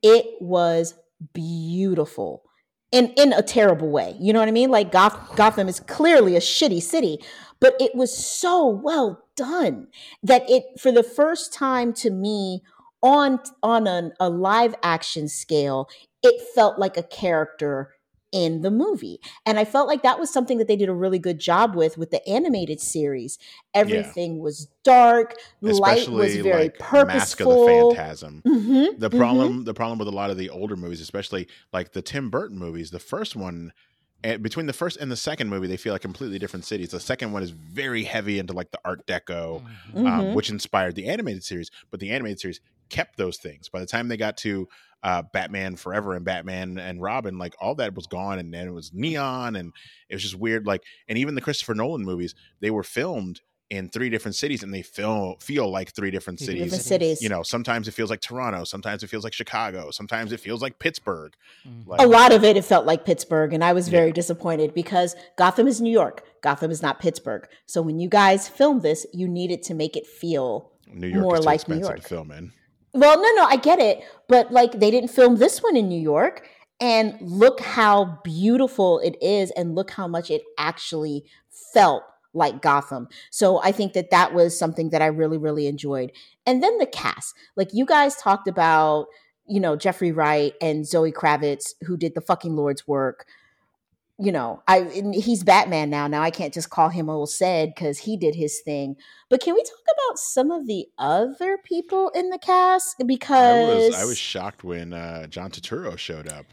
It was beautiful in a terrible way. You know what I mean? Like Gotham is clearly a shitty city, but it was so well done that it, for the first time to me on a live action scale, it felt like a character in the movie. And I felt like that was something that they did a really good job with the animated series. Everything was dark. Especially light was very like purposeful. Mask of the Phantasm. The problem with a lot of the older movies, especially like the Tim Burton movies, the first one, between the first and the second movie, they feel like completely different cities. The second one is very heavy into like the Art Deco, which inspired the animated series, but the animated series kept those things. By the time they got to Batman Forever and Batman and Robin, like all that was gone, and then it was neon, and it was just weird. Like, and even the Christopher Nolan movies, they were filmed in three different cities, and they feel like three different cities. You know, sometimes it feels like Toronto, sometimes it feels like Chicago, sometimes it feels like Pittsburgh. Like, a lot of it felt like Pittsburgh, and I was very disappointed because Gotham is New York. Gotham is not Pittsburgh. So when you guys film this, you needed to make it feel more like New York. New York is too expensive to film in. Well, no, I get it. But like they didn't film this one in New York, and look how beautiful it is, and look how much it actually felt like Gotham. So I think that was something that I really, really enjoyed. And then the cast, like you guys talked about, you know, Jeffrey Wright and Zoe Kravitz, who did the fucking Lord's work. You know, he's Batman now. Now I can't just call him old Zed because he did his thing. But can we talk about some of the other people in the cast? Because I was shocked when John Turturro showed up.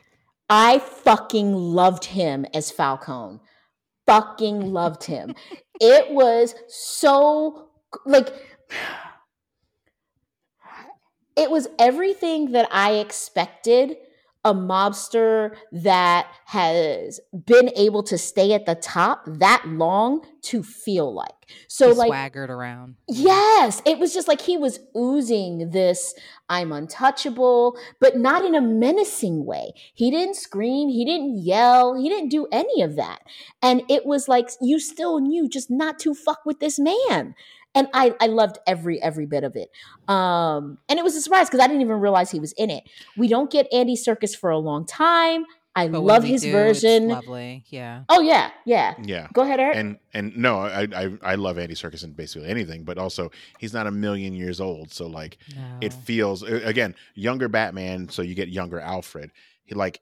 I fucking loved him as Falcone. Fucking loved him. It was so like. It was everything that I expected a mobster that has been able to stay at the top that long to feel like. So he swaggered around. Yes. It was just like he was oozing this I'm untouchable, but not in a menacing way. He didn't scream. He didn't yell. He didn't do any of that. And it was like you still knew just not to fuck with this man. And I loved every bit of it. And it was a surprise because I didn't even realize he was in it. We don't get Andy Serkis for a long time. I love his version. It's lovely, yeah. Oh yeah, yeah, yeah. Go ahead, Eric. And no, I love Andy Serkis in basically anything, but also he's not a million years old, so like it feels again younger Batman. So you get younger Alfred.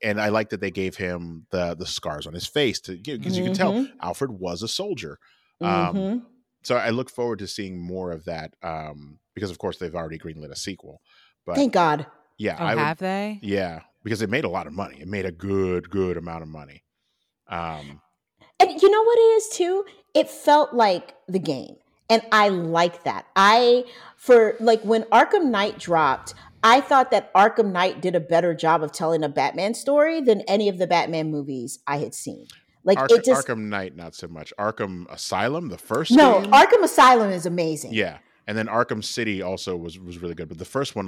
And I like that they gave him the scars on his face to because you can tell Alfred was a soldier. So I look forward to seeing more of that because, of course, they've already greenlit a sequel. But thank God. Yeah, have they? Yeah, because it made a lot of money. It made a good amount of money. And you know what it is, too? It felt like the game. And I like that. When Arkham Knight dropped, I thought that Arkham Knight did a better job of telling a Batman story than any of the Batman movies I had seen. Like Arkham Knight, not so much. Arkham Asylum, the first one. No, Arkham Asylum is amazing. Yeah. And then Arkham City also was really good. But the first one,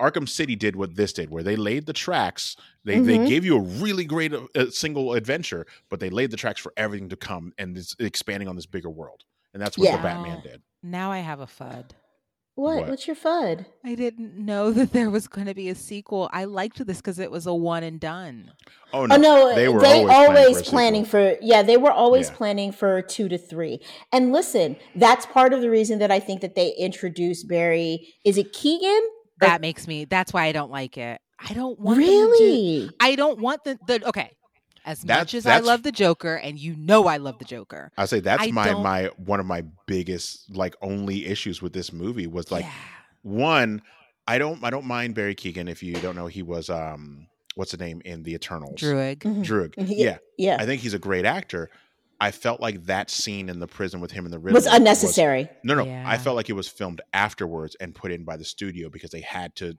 Arkham City did what this did, where they laid the tracks. They gave you a really great single adventure, but they laid the tracks for everything to come and it's expanding on this bigger world. And that's what the Batman did. Now I have a FUD. What? What's your FUD? I didn't know that there was going to be a sequel. I liked this because it was a one and done. Oh, no. They were always planning for 2 to 3. And listen, that's part of the reason that I think that they introduced Barry. Is it Keegan? That's why I don't like it. I don't want them to. I don't want okay. As much as I love the Joker, and you know I love the Joker. I'll say that's my one of my biggest only issues with this movie was one, I don't mind Barry Keoghan. If you don't know, he was what's the name in The Eternals? Druig. Yeah. I think he's a great actor. I felt like that scene in the prison with him and the Riddler was unnecessary. I felt like it was filmed afterwards and put in by the studio because they had to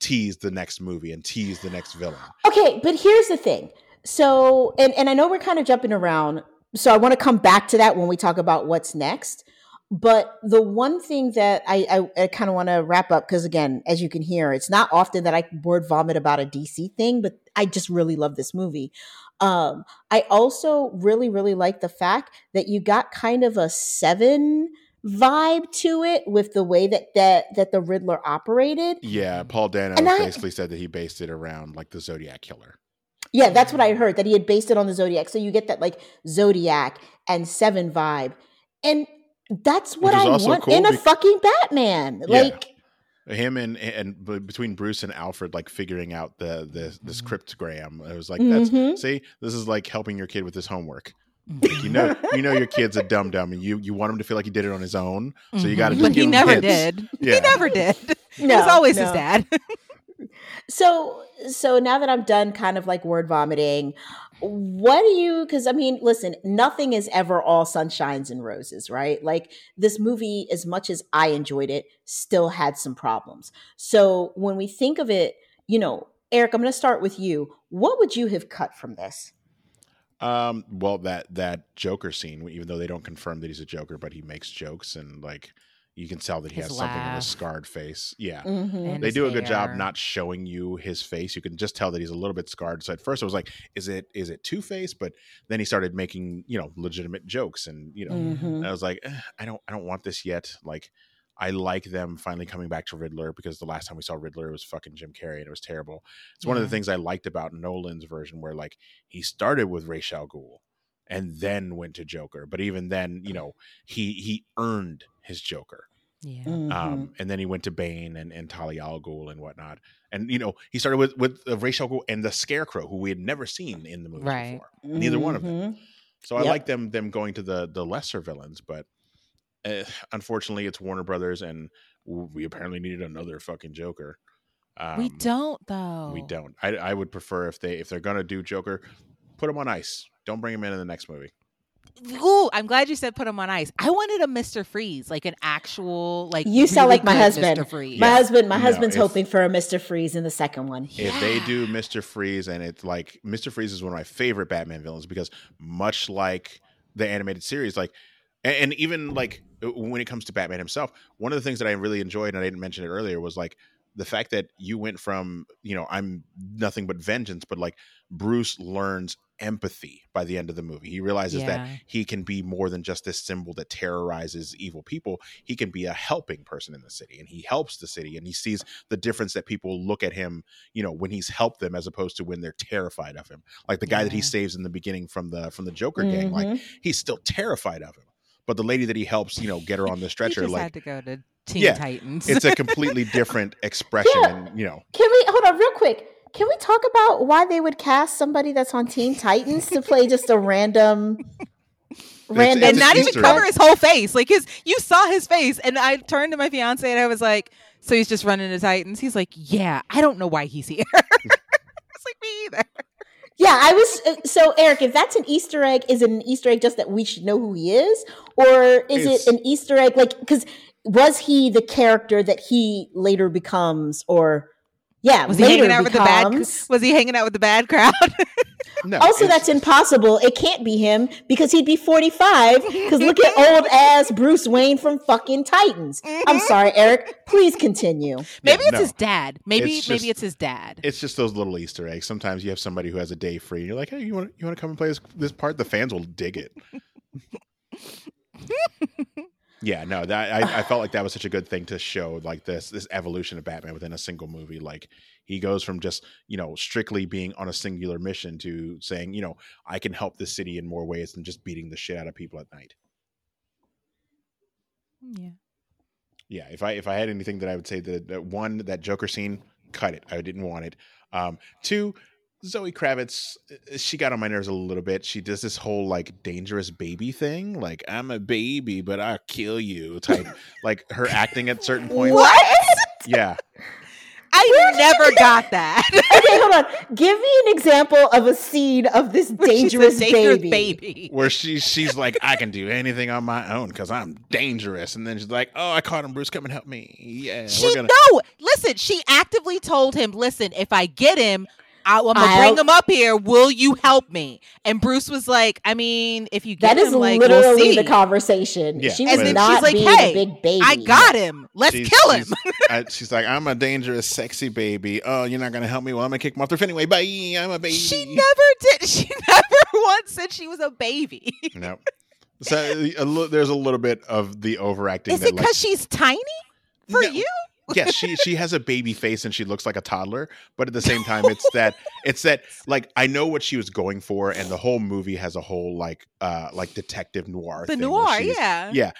tease the next movie and tease the next villain. Okay, but here's the thing. So, and I know we're kind of jumping around, so I want to come back to that when we talk about what's next. But the one thing that I kind of want to wrap up, because again, as you can hear, it's not often that I word vomit about a DC thing, but I just really love this movie. I also really, really like the fact that you got kind of a 7 vibe to it with the way that the Riddler operated. Yeah, Paul Dano basically said that he based it around the Zodiac killer. Yeah, that's what I heard, that he had based it on the Zodiac. So you get that Zodiac and 7 vibe. And that's what I want in a fucking Batman. Yeah. Him and between Bruce and Alfred, figuring out the scriptgram. It was this is helping your kid with his homework. You know your kid's a dum-dum and you want him to feel like he did it on his own. So you got to just give him hints. He never did. No, it was always his dad. So now that I'm done kind of word vomiting, what do you, because I mean, listen, nothing is ever all sunshines and roses, right? This movie, as much as I enjoyed it, still had some problems. So when we think of it, Eric, I'm going to start with you. What would you have cut from this? Well, that Joker scene, even though they don't confirm that he's a Joker, but he makes jokes and you can tell that he has something on his scarred face. Yeah. Mm-hmm. They do a good job not showing you his face. You can just tell that he's a little bit scarred. So at first I was like, is it Two-Face? But then he started making, legitimate jokes and, and I was like, I don't want this yet. I like them finally coming back to Riddler because the last time we saw Riddler, it was fucking Jim Carrey and it was terrible. It's one of the things I liked about Nolan's version where he started with Ra's al Ghul and then went to Joker. But even then, he earned his Joker. Yeah. And then he went to Bane and Talia al Ghul and whatnot. And, he started with Ra's al Ghul and the Scarecrow, who we had never seen in the movies before. Neither one of them. So I like them going to the lesser villains, but unfortunately it's Warner Brothers and we apparently needed another fucking Joker. We don't though. We don't. I would prefer if they're gonna do Joker, put him on ice. Don't bring him in the next movie. Ooh, I'm glad you said put him on ice. I wanted a Mr. Freeze, like an actual, like, you sound really like my husband. Mr. Freeze. Yeah. My husband's hoping for a Mr. Freeze in the second one. If they do Mr. Freeze, and it's like, Mr. Freeze is one of my favorite Batman villains, because much like the animated series, like, and even like when it comes to Batman himself, one of the things that I really enjoyed, and I didn't mention it earlier, was like the fact that you went from, you know, I'm nothing but vengeance, but like Bruce learns empathy by the end of the movie. He realizes that he can be more than just this symbol that terrorizes evil people. He can be a helping person in the city, and he helps the city, and he sees the difference that people look at him, you know, when he's helped them as opposed to when they're terrified of him. Like the guy that he saves in the beginning from the Joker gang, like he's still terrified of him. But the lady that he helps, you know, get her on the stretcher, he just like had to go to Teen Titans. It's a completely different expression, and, you know. Can we hold on real quick? Can we talk about why they would cast somebody that's on Teen Titans to play just a random and not even cover his whole face? Like you saw his face, and I turned to my fiance and I was like, "So he's just running to Titans?" He's like, "Yeah, I don't know why he's here." It's like me either. Yeah, I was so Eric. If that's an Easter egg, is it an Easter egg just that we should know who he is, or is it an Easter egg like because was he the character that he later becomes or? Yeah, was he hanging out with the bad crowd? No, also, that's impossible. It can't be him because he'd be 45. Because look at old ass Bruce Wayne from fucking Titans. I'm sorry, Eric. Please continue. Maybe it's his dad. Maybe it's his dad. It's just those little Easter eggs. Sometimes you have somebody who has a day free, and you're like, "Hey, you want to come and play this part?" The fans will dig it. Yeah, no, I felt like that was such a good thing to show, like this evolution of Batman within a single movie. Like he goes from just, you know, strictly being on a singular mission to saying, you know, I can help the city in more ways than just beating the shit out of people at night. Yeah. Yeah. If I had anything that I would say that one, that Joker scene, cut it. I didn't want it. Two, Zoe Kravitz, she got on my nerves a little bit. She does this whole like dangerous baby thing, like I'm a baby, but I'll kill you type. Like her acting at certain points. What? Yeah. I never got that. Okay, hold on. Give me an example of a scene of this dangerous baby. Where she's like, I can do anything on my own because I'm dangerous. And then she's like, oh, I caught him, Bruce. Come and help me. Yeah. No, listen, she actively told him, listen, if I get him, I'm going to bring him up here. Will you help me? And Bruce was like, I mean, if you get him, like, we'll see. That is literally the conversation. Yeah, she was not like, being hey, a big baby. I got him. Let's kill him. She's like, I'm a dangerous, sexy baby. Oh, you're not going to help me? Well, I'm going to kick him off the anyway. Bye. I'm a baby. She never did. She never once said she was a baby. No. So there's a little bit of the overacting. Is it because she's tiny for you? Yes, she has a baby face and she looks like a toddler, but at the same time, it's that like I know what she was going for, and the whole movie has a whole like detective noir. The thing noir, yeah.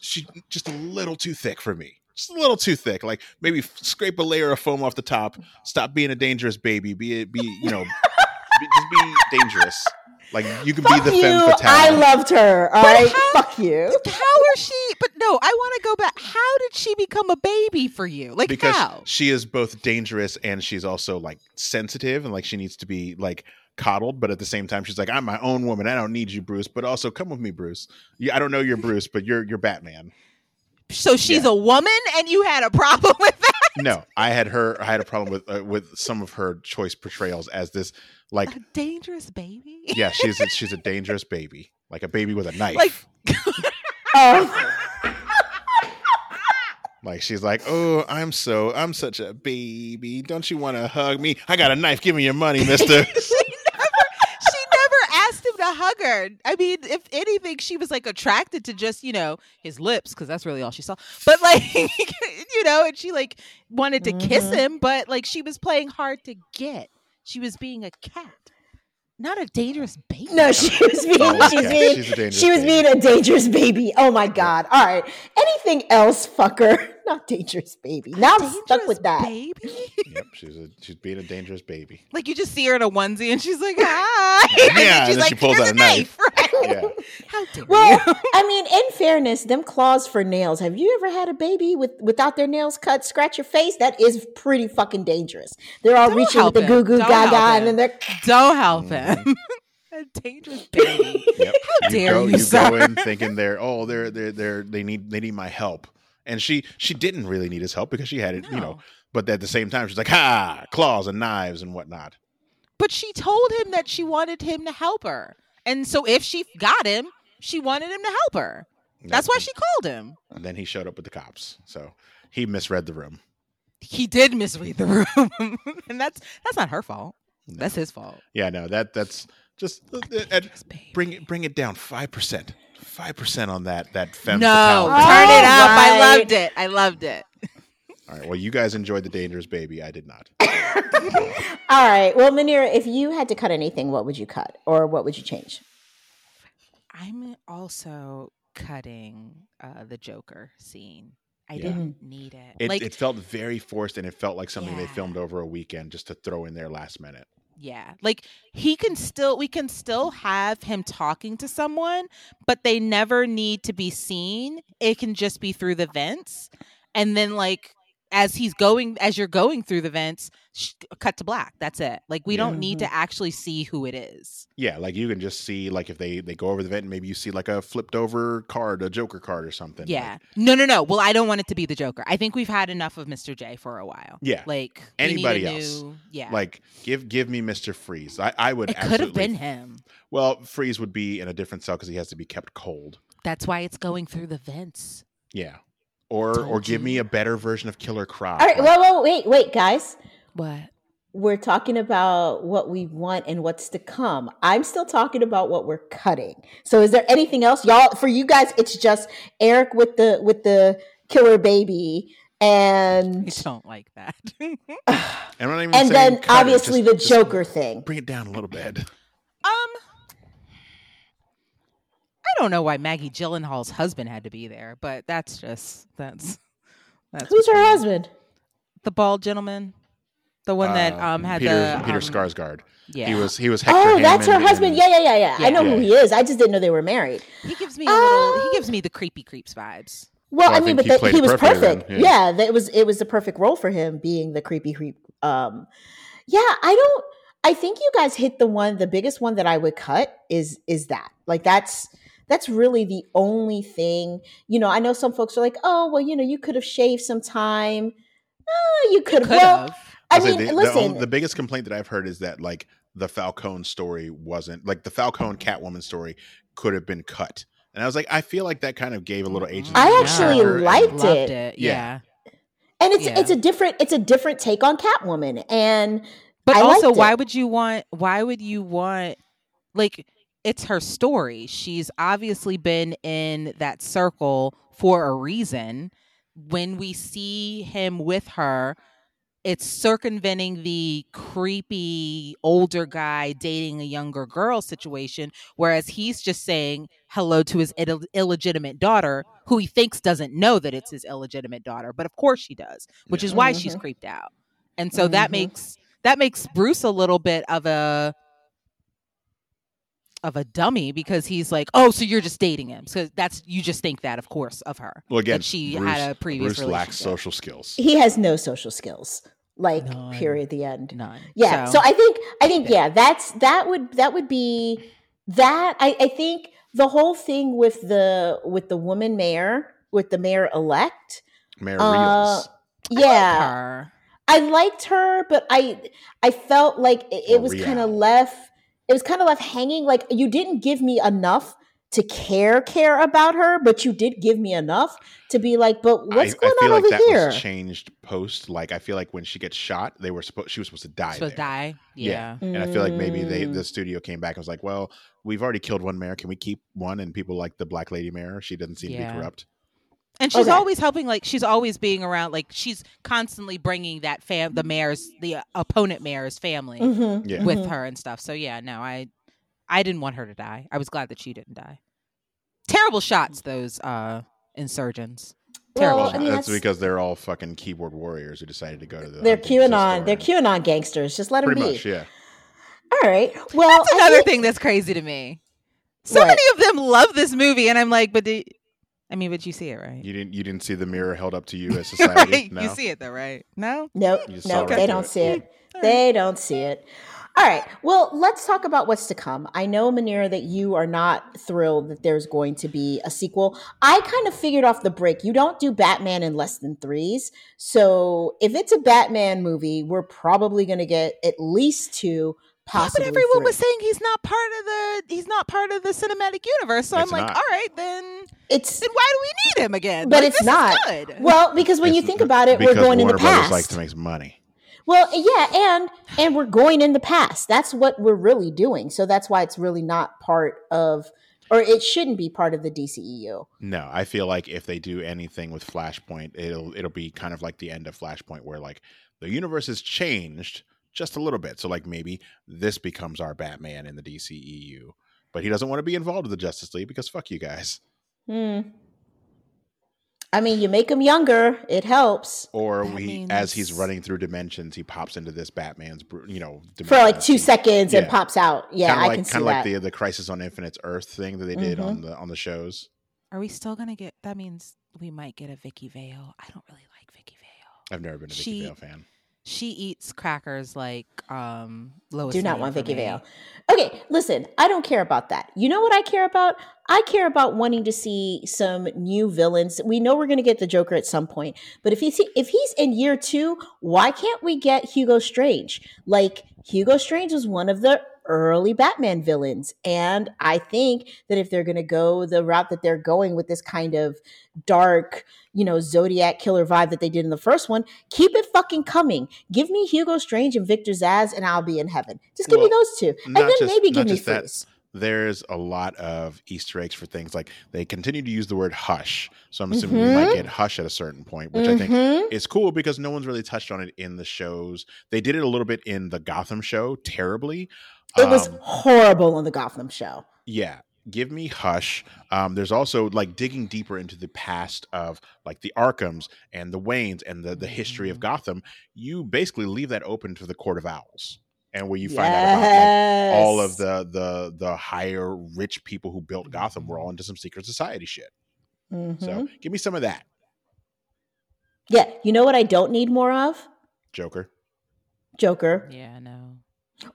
She just a little too thick for me. Just a little too thick. Like maybe scrape a layer of foam off the top. Stop being a dangerous baby. Just be dangerous. Like you can fuck be the femme fatale. I loved her. All right, fuck you. How is she? But no, I want to go back. How did she become a baby for you? Like because how? She is both dangerous and she's also like sensitive and like she needs to be like coddled. But at the same time, she's like, I'm my own woman. I don't need you, Bruce. But also, come with me, Bruce. Yeah, I don't know you're Bruce, but you're Batman. So she's a woman, and you had a problem with that? No, I had a problem with some of her choice portrayals as this like a dangerous baby. Yeah, she's a dangerous baby, like a baby with a knife. Like she's like, oh, I'm such a baby. Don't you want to hug me? I got a knife. Give me your money, mister. Hug her. I mean, if anything, she was like attracted to just, you know, his lips because that's really all she saw. But like, you know, and she like wanted to kiss him, but like she was playing hard to get. She was being a cat, not a dangerous baby. No, she was being a dangerous baby. Oh my god! All right, anything else, fucker? Not dangerous baby. Now I'm stuck with that. Baby? Yep, she's being a dangerous baby. Like you just see her in a onesie and she's like, hi. Yeah, and then like, she pulls out a knife. Right? Yeah. How dare you? I mean, in fairness, them claws for nails. Have you ever had a baby without their nails cut, scratch your face? That is pretty fucking dangerous. They're all reaching with the goo goo gaga, and then they're don't help him. a dangerous baby. Yep. How dare you? You go in thinking they need my help, and she didn't really need his help because she had it, But at the same time, she's like, ha, claws and knives and whatnot. But she told him that she wanted him to help her, and so if she got him, she wanted him to help her. That's why she called him. And then he showed up with the cops, so he misread the room. He did misread the room, and that's not her fault. No. That's his fault. Yeah, no, that's just bring it down 5%. 5% on that femme fatale. No, turn it up. Right. I loved it. All right. Well, you guys enjoyed the dangerous baby. I did not. All right. Well, Manira, if you had to cut anything, what would you cut, or what would you change? I'm also cutting the Joker scene. I didn't need it. It felt very forced, and it felt like something they filmed over a weekend just to throw in there last minute. Yeah, like we can still have him talking to someone, but they never need to be seen. It can just be through the vents, and then as you're going through the vents, cut to black. That's it. Like we don't need to actually see who it is. Yeah, like you can just see like if they go over the vent, and maybe you see like a flipped over card, a Joker card or something. Yeah, like, no. Well, I don't want it to be the Joker. I think we've had enough of Mr. J for a while. Yeah, like anybody else. Yeah, like give me Mr. Freeze. I would. It could have been him. Well, Freeze would be in a different cell because he has to be kept cold. That's why it's going through the vents. Yeah. Or give me a better version of Killer Croc. All right, wait, guys. What? We're talking about what we want and what's to come. I'm still talking about what we're cutting. So is there anything else, y'all? For you guys, it's just Eric with the killer baby, and I don't like that. I'm not even and then obviously the Joker thing. Bring it down a little bit. I don't know why Maggie Gyllenhaal's husband had to be there, but that's who's her husband? The bald gentleman, the one that had Peter Skarsgård. Yeah, he was Hector Hammond. Oh, that's her husband. Yeah. I know who he is. I just didn't know they were married. He gives me the creepy creeps vibes. Well, I mean, but he was perfect. Then, yeah, it was the perfect role for him being the creepy creep. I think you guys hit the biggest one that I would cut is that That's really the only thing. You know, I know some folks are like, oh, well, you know, you could have shaved some time. You could have. Well, I mean, listen. The biggest complaint that I've heard is that, like, the Falcone story wasn't, like, the Falcone Catwoman story could have been cut. And I was like, I feel like that kind of gave a little agency. I actually liked it. Yeah. And it's a different take on Catwoman. And but I also, why would you want, like, it's her story. She's obviously been in that circle for a reason. When we see him with her, it's circumventing the creepy older guy dating a younger girl situation, whereas he's just saying hello to his illegitimate daughter, who he thinks doesn't know that it's his illegitimate daughter, but of course she does, which is why she's creeped out. And so that makes Bruce a little bit of a dummy, because he's like, oh, so you're just dating him. So you just think that, of course, of her. Well, again, that she had a previous relationship. Bruce lacks social skills. He has no social skills. Like, none. Period, the end. None. Yeah. So I think that would be that. I think the whole thing with the woman mayor, with the mayor elect. Mayor Reeves. I liked her, but I felt like it was kind of left. It was kind of left hanging. Like, you didn't give me enough to care about her, but you did give me enough to be like, but what's going on over here? I feel like that was changed post. Like, I feel like when she gets shot, she was supposed to die. So die, yeah. And I feel like maybe the studio came back and was like, well, we've already killed one mayor. Can we keep one? And people like the Black Lady Mayor. She doesn't seem to be corrupt. And she's always helping, like, she's always being around, like, she's constantly bringing that the opponent mayor's family with her and stuff. So, yeah, no, I didn't want her to die. I was glad that she didn't die. Terrible shots, those insurgents. Terrible shots. I mean, that's because they're all fucking keyboard warriors who decided to go to the... They're QAnon. They're QAnon gangsters. Just let them be. Pretty much, yeah. All right. Well, that's another thing that's crazy to me. So many of them love this movie, and I'm like, but you see it, right? You didn't see the mirror held up to you as society? Right? No? You see it, though, right? No? Nope. No, they don't see it. They don't see it. All right. Well, let's talk about what's to come. I know, Munira, that you are not thrilled that there's going to be a sequel. I kind of figured off the break. You don't do Batman in less than threes. So if it's a Batman movie, we're probably going to get at least two, possibly three. But everyone was saying he's not part of the cinematic universe. So I'm like, all right, then why do we need him again? But it's not good. Well, because when you think about it, we're going in the past. Warner Brothers likes to make money. Well, yeah, and we're going in the past. That's what we're really doing. So that's why it's really not part of, or it shouldn't be part of the DCEU. No, I feel like if they do anything with Flashpoint, it'll be kind of like the end of Flashpoint where like the universe has changed just a little bit. So like maybe this becomes our Batman in the DCEU, but he doesn't want to be involved with the Justice League because fuck you guys. Mm. I mean, you make him younger; it helps. Or as he's running through dimensions, he pops into this Batman's, for like 2 seconds and pops out. Yeah, kinda can see that. Kind of like the Crisis on Infinite Earths thing that they did on the shows. Are we still gonna get? That means we might get a Vicky Vale. I don't really like Vicky Vale. I've never been a Vicky Vale fan. She eats crackers like Lois. Do not want Vicky Vale. Okay, listen, I don't care about that. You know what I care about? I care about wanting to see some new villains. We know we're going to get the Joker at some point, but if he's in year two, why can't we get Hugo Strange? Like, Hugo Strange was one of the early Batman villains, and I think that if they're going to go the route that they're going with this kind of dark, Zodiac killer vibe that they did in the first one, keep it fucking coming. Give me Hugo Strange and Victor Zsasz and I'll be in heaven. Just give me those two, and then maybe give me Freeze. There's a lot of Easter eggs for things like they continue to use the word hush, so I'm assuming we might get Hush at a certain point, which I think is cool because no one's really touched on it in the shows. They did it a little bit in the Gotham show terribly. It was horrible on the Gotham show. Yeah. Give me Hush. There's also like digging deeper into the past of like the Arkhams and the Waynes and the history of Gotham. You basically leave that open to the Court of Owls, and where you find out about like, all of the higher rich people who built Gotham were all into some secret society shit. Mm-hmm. So give me some of that. Yeah. You know what I don't need more of? Joker. Yeah, no.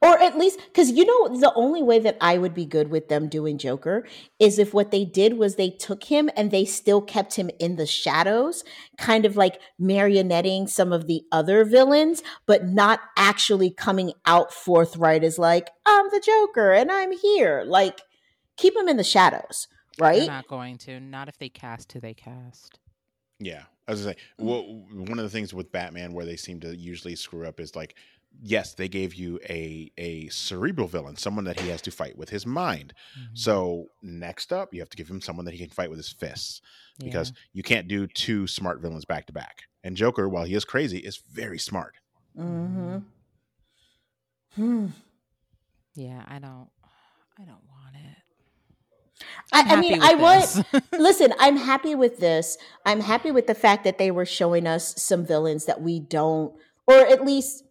Or at least, because the only way that I would be good with them doing Joker is if what they did was they took him and they still kept him in the shadows, kind of like marionetting some of the other villains, but not actually coming out forthright as like, I'm the Joker and I'm here. Like, keep him in the shadows, right? They're not going to. Not if they cast who they cast. Yeah. I was going to say, one of the things with Batman where they seem to usually screw up is like, yes, they gave you a cerebral villain, someone that he has to fight with his mind. Mm-hmm. So next up, you have to give him someone that he can fight with his fists, because you can't do two smart villains back to back. And Joker, while he is crazy, is very smart. Mm-hmm. Hmm. Yeah, I don't want it. Listen, I'm happy with this. I'm happy with the fact that they were showing us some villains that we don't, or at least,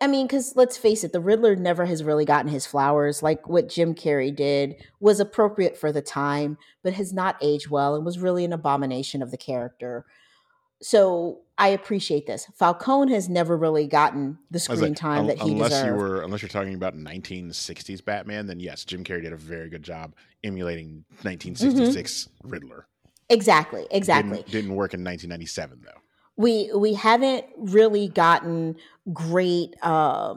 I mean, because let's face it, the Riddler never has really gotten his flowers. Like, what Jim Carrey did was appropriate for the time, but has not aged well and was really an abomination of the character. So I appreciate this. Falcone has never really gotten the screen time that he deserved. Unless you're talking about 1960s Batman, then yes, Jim Carrey did a very good job emulating 1966 Riddler. Exactly. Didn't work in 1997 though. We haven't really gotten great, a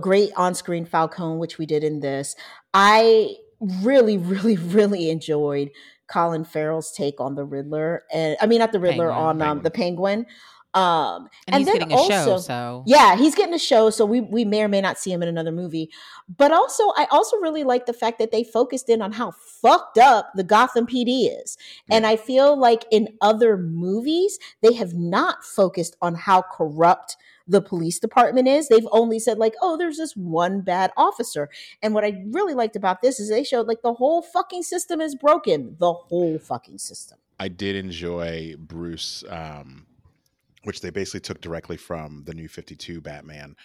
great on-screen Falcone, which we did in this. I really, really, really enjoyed Colin Farrell's take on the Riddler, the Penguin. And he's getting a show, so yeah, he's getting a show. So we may or may not see him in another movie. But also, I also really like the fact that they focused in on how fucked up the Gotham PD is, and I feel like in other movies they have not focused on how corrupt the police department is. They've only said like, oh, there's this one bad officer. And what I really liked about this is they showed like the whole fucking system is broken. The whole fucking system. I did enjoy Bruce, which they basically took directly from the New 52 Batman,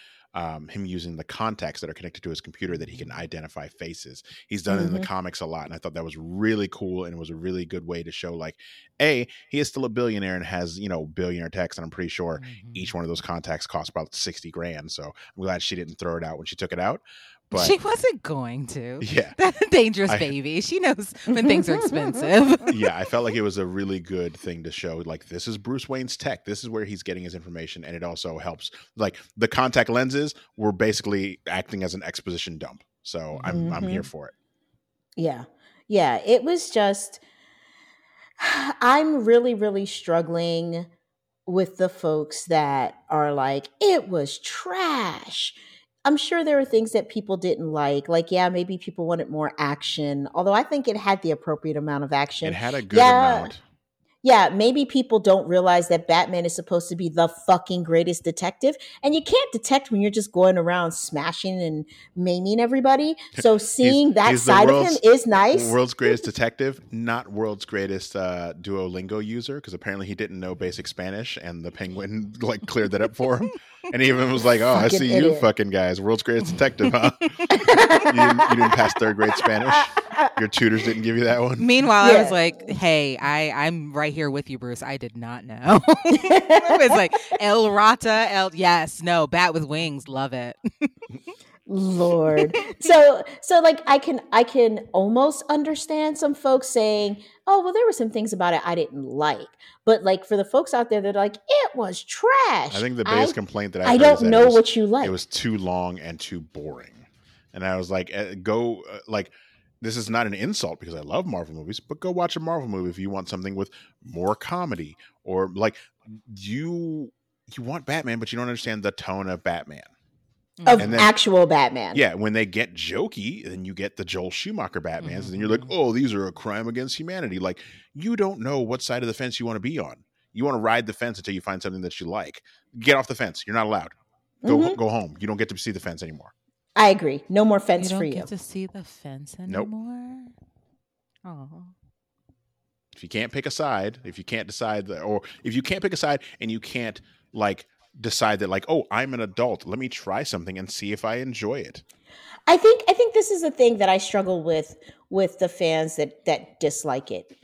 him using the contacts that are connected to his computer that he can identify faces. He's done it in the comics a lot, and I thought that was really cool, and it was a really good way to show, like, A, he is still a billionaire and has, you know, billionaire tax, and I'm pretty sure each one of those contacts costs about $60,000. So I'm glad she didn't throw it out when she took it out. But she wasn't going to. Yeah. That's a dangerous baby. She knows when things are expensive. Yeah, I felt like it was a really good thing to show, like, this is Bruce Wayne's tech. This is where he's getting his information, and it also helps. Like, the contact lenses were basically acting as an exposition dump. So I'm here for it. Yeah. Yeah, it was just I'm really, really struggling with the folks that are like, it was trash. I'm sure there are things that people didn't like, yeah, maybe people wanted more action, although I think it had the appropriate amount of action. It had a good amount. Yeah, maybe people don't realize that Batman is supposed to be the fucking greatest detective, and you can't detect when you're just going around smashing and maiming everybody. So seeing that side of him is nice. World's greatest detective, not world's greatest Duolingo user, because apparently he didn't know basic Spanish, and the Penguin like cleared that up for him. And he even was like, oh, I see you fucking guys. World's greatest detective, huh? you didn't pass third grade Spanish? Your tutors didn't give you that one? Meanwhile, I was like, hey, I'm right here with you, Bruce. I did not know. It was like, El Rata, Bat with Wings. Love it. Lord. So like, I can almost understand some folks saying, oh, well, there were some things about it I didn't like. But like, for the folks out there, they're like, it was trash. I think the biggest complaint that I don't know what you like. It was too long and too boring. And I was like, this is not an insult because I love Marvel movies, but go watch a Marvel movie if you want something with more comedy, or like you want Batman, but you don't understand the tone of Batman. Actual Batman. Yeah, when they get jokey, then you get the Joel Schumacher Batmans, and you're like, oh, these are a crime against humanity. Like, you don't know what side of the fence you want to be on. You want to ride the fence until you find something that you like. Get off the fence. You're not allowed. Go home. You don't get to see the fence anymore. I agree. No more fence for you. You don't get to see the fence anymore? Nope. Oh. If you can't pick a side, if you can't pick a side and you can't, like, decide that, like, oh, I'm an adult, let me try something and see if I enjoy it. I think this is the thing that I struggle with the fans that dislike it.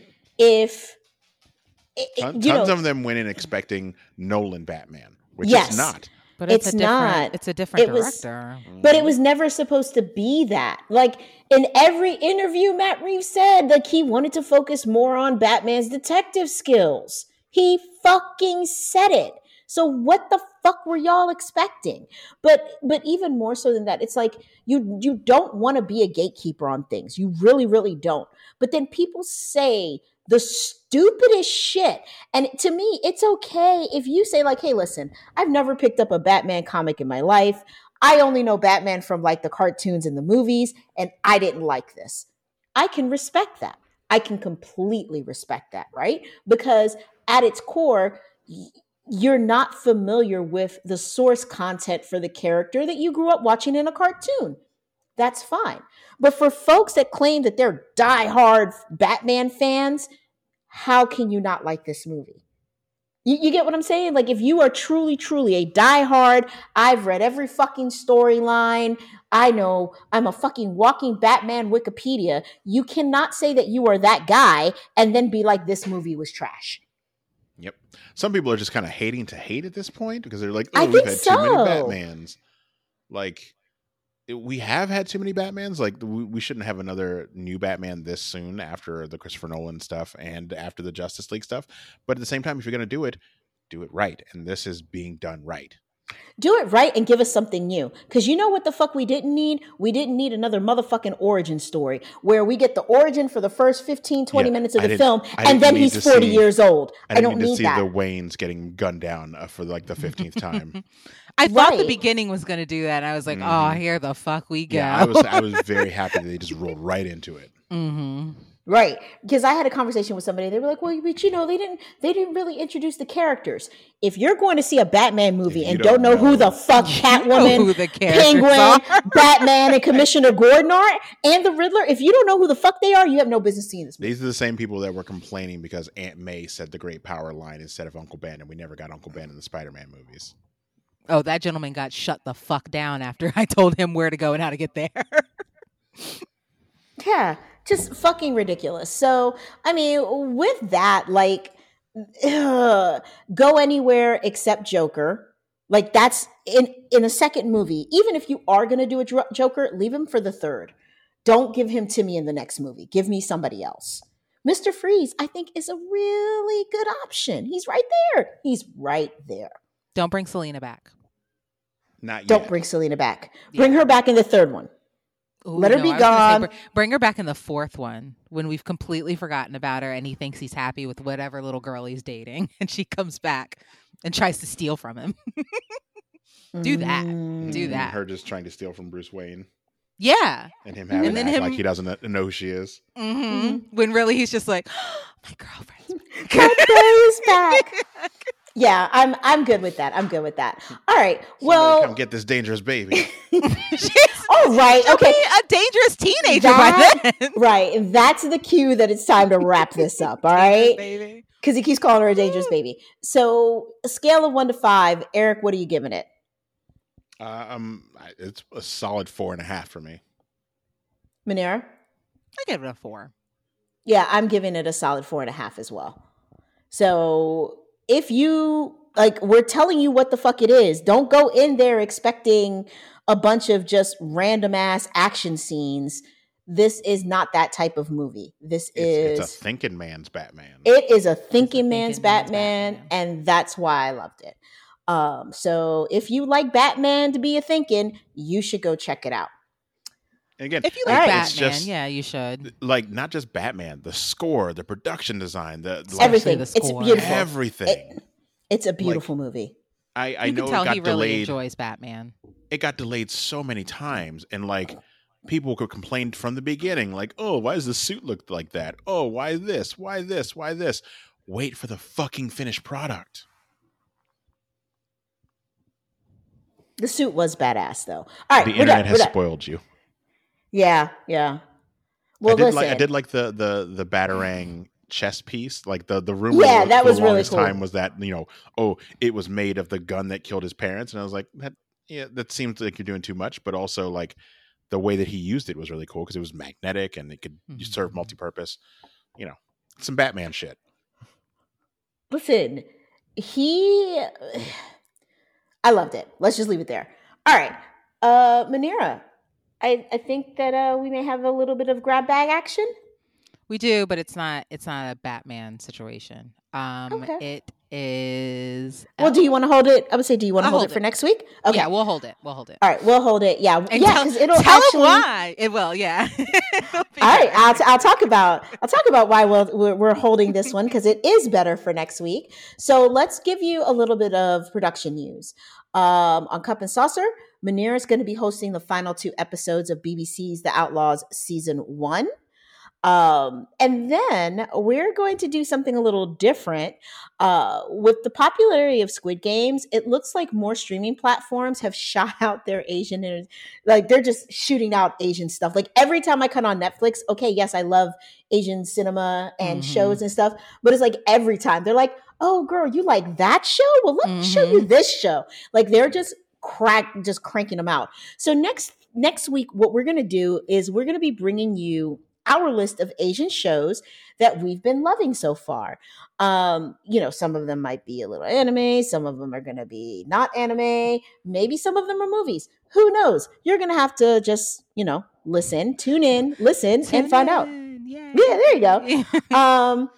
Tons of them went in expecting Nolan Batman, which is not. But it's a different director. But it was never supposed to be that. Like, in every interview, Matt Reeves said, like, he wanted to focus more on Batman's detective skills. He fucking said it. So what the fuck were y'all expecting? But even more so than that, it's like you don't want to be a gatekeeper on things. You really, really don't. But then people say the stupidest shit. And to me, it's okay if you say, like, hey, listen, I've never picked up a Batman comic in my life. I only know Batman from, like, the cartoons and the movies, and I didn't like this. I can respect that. I can completely respect that, right? Because at its core, you're not familiar with the source content for the character that you grew up watching in a cartoon. That's fine. But for folks that claim that they're diehard Batman fans, how can you not like this movie? You get what I'm saying? Like, if you are truly, truly a diehard, I've read every fucking storyline, I know, I'm a fucking walking Batman Wikipedia, you cannot say that you are that guy and then be like, this movie was trash. Yep. Some people are just kind of hating to hate at this point because they're like, oh, we've had too many Batmans. Like, we have had too many Batmans. Like, we shouldn't have another new Batman this soon after the Christopher Nolan stuff and after the Justice League stuff. But at the same time, if you're going to do it right. And this is being done right. Do it right and give us something new. Because you know what the fuck we didn't need? We didn't need another motherfucking origin story where we get the origin for the first 15, 20 minutes of the film and then he's 40 years old. I don't need to see the Waynes getting gunned down for like the 15th time. I thought the beginning was going to do that. And I was like, oh, here the fuck we go. Yeah, I was very happy that they just rolled right into it. Mm-hmm. Right, because I had a conversation with somebody. They were like, "Well, but you know, they didn't really introduce the characters." If you're going to see a Batman movie and don't know who the fuck Catwoman, Penguin, Batman, and Commissioner Gordon are, and the Riddler, if you don't know who the fuck they are, you have no business seeing this movie. These are the same people that were complaining because Aunt May said the great power line instead of Uncle Ben, and we never got Uncle Ben in the Spider-Man movies. Oh, that gentleman got shut the fuck down after I told him where to go and how to get there. Yeah, just fucking ridiculous. So, I mean, with that, like, go anywhere except Joker. Like, that's in a second movie. Even if you are going to do a Joker, leave him for the third. Don't give him to me in the next movie. Give me somebody else. Mr. Freeze, I think, is a really good option. He's right there. He's right there. Don't bring Selena back. Not yet. Don't bring Selena back. Yeah. Bring her back in the third one. Ooh, let her be gone. Bring her back in the fourth one when we've completely forgotten about her and he thinks he's happy with whatever little girl he's dating and she comes back and tries to steal from him. Do that. Her just trying to steal from Bruce Wayne. Yeah. And him having to act like he doesn't know who she is. Mm-hmm. Mm-hmm. When really he's just like, oh, my girlfriend's back. Catboy's back. Yeah, I'm good with that. I'm good with that. All right. Well, come get this dangerous baby. All right. Okay. A dangerous teenager by then. Right. That's the cue that it's time to wrap this up. All right. Because he keeps calling her a dangerous baby. So, a scale of 1 to 5, Eric, what are you giving it? It's a solid 4.5 for me. Manera? I give it a 4. Yeah, I'm giving it a solid 4.5 as well. So. If you, like, we're telling you what the fuck it is. Don't go in there expecting a bunch of just random-ass action scenes. This is not that type of movie. It's a thinking man's Batman. It is a thinking man's Batman, and that's why I loved it. So if you like Batman to be a thinking, you should go check it out. And again, if you like Batman, you should. Like, not just Batman, the score, the production design, everything. The score. It's beautiful. Everything. It's a beautiful movie. I know it got delayed. You can tell he really enjoys Batman. It got delayed so many times, and like people could complain from the beginning, like, "Oh, why does the suit look like that? Oh, why this? Why this? Why this?" Wait for the fucking finished product. The suit was badass, though. All right, the internet has spoiled you. Yeah. Well, I did like the Batarang chess piece. Like the rumor that was really cool. Time was that, you know, oh, it was made of the gun that killed his parents, and I was like, that seems like you're doing too much. But also, like, the way that he used it was really cool because it was magnetic and it could serve multi-purpose. You know, some Batman shit. Listen, I loved it. Let's just leave it there. All right, Manera. I think that we may have a little bit of grab bag action. We do, but it's not a Batman situation. Okay. It is. Well, do you want to hold it? I would say, do you want to hold it for next week? Okay, yeah, we'll hold it. All right, we'll hold it. Yeah, and tell why it will. Yeah. All right, I'll talk about why we're holding this one because it is better for next week. So let's give you a little bit of production news. On Cup and Saucer, Manera is going to be hosting the final 2 episodes of BBC's The Outlaws Season 1. And then we're going to do something a little different. With the popularity of Squid Games, it looks like more streaming platforms have shot out their Asian, like they're just shooting out Asian stuff. Like every time I cut on Netflix, okay, yes, I love Asian cinema and shows and stuff, but it's like every time they're like, oh, girl, you like that show? Well, let me show you this show. Like they're just cranking them out. So next week, what we're going to do is we're going to be bringing you our list of Asian shows that we've been loving so far. You know, some of them might be a little anime. Some of them are going to be not anime. Maybe some of them are movies. Who knows? You're going to have to just, you know, tune in, and find out. Yeah, there you go.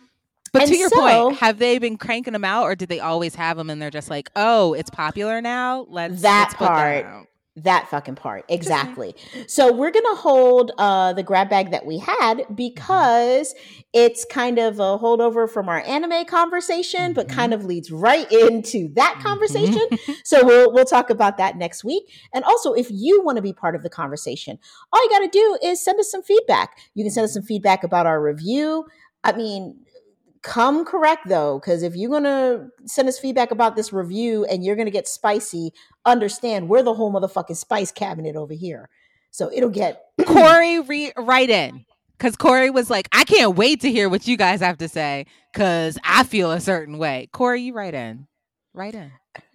But to your point, have they been cranking them out, or did they always have them and they're just like, oh, it's popular now? Let's put that out. That fucking part. Exactly. So we're going to hold the grab bag that we had because it's kind of a holdover from our anime conversation, but kind of leads right into that conversation. So we'll talk about that next week. And also, if you want to be part of the conversation, all you got to do is send us some feedback. You can send us some feedback about our review. I mean, come correct, though, because if you're going to send us feedback about this review and you're going to get spicy, understand we're the whole motherfucking spice cabinet over here. So it'll get... Corey, write in. Because Corey was like, I can't wait to hear what you guys have to say because I feel a certain way. Corey, you write in.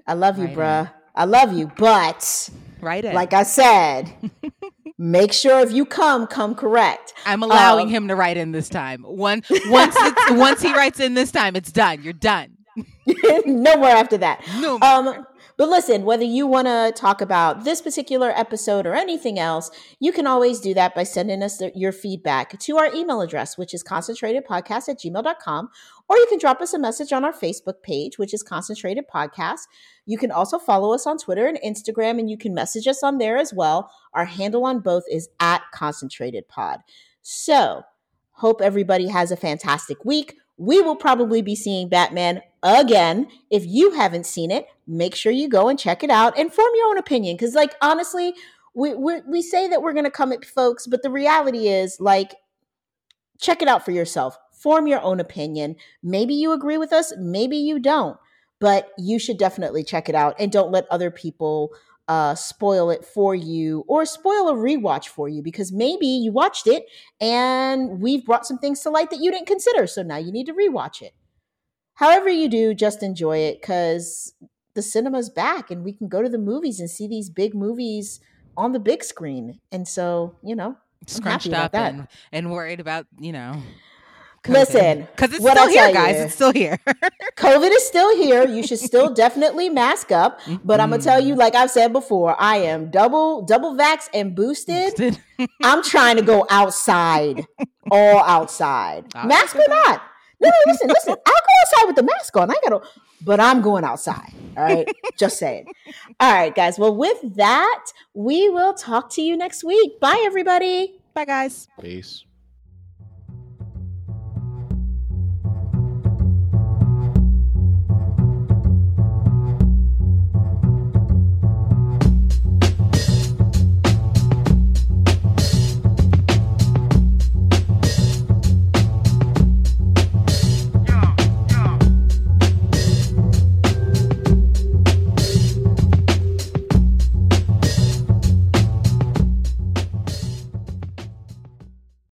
I love you, bruh. I love you, but right in. Like I said, make sure if you come correct. I'm allowing him to write in this time. Once he writes in this time, it's done. You're done. No more after that. No more. But listen, whether you want to talk about this particular episode or anything else, you can always do that by sending us your feedback to our email address, which is concentratedpodcast@gmail.com. Or you can drop us a message on our Facebook page, which is Concentrated Podcast. You can also follow us on Twitter and Instagram, and you can message us on there as well. Our handle on both is @ConcentratedPod. So hope everybody has a fantastic week. We will probably be seeing Batman again. If you haven't seen it, make sure you go and check it out and form your own opinion. Because, like, honestly, we say that we're going to come at folks, but the reality is, like, check it out for yourself. Form your own opinion. Maybe you agree with us. Maybe you don't. But you should definitely check it out. And don't let other people spoil it for you or spoil a rewatch for you, because maybe you watched it and we've brought some things to light that you didn't consider. So now you need to rewatch it. However you do, just enjoy it, because the cinema's back and we can go to the movies and see these big movies on the big screen. And so, you know, I'm scrunched up and worried about, you know... COVID. Listen, because it's still here, guys. It's still here. COVID is still here. You should still definitely mask up. But I'm going to tell you, like I've said before, I am double vaxxed and boosted. I'm trying to go outside, all outside. Mask or not. No, listen. I'll go outside with the mask on. But I'm going outside. All right. Just saying. All right, guys. Well, with that, we will talk to you next week. Bye, everybody. Bye, guys. Peace.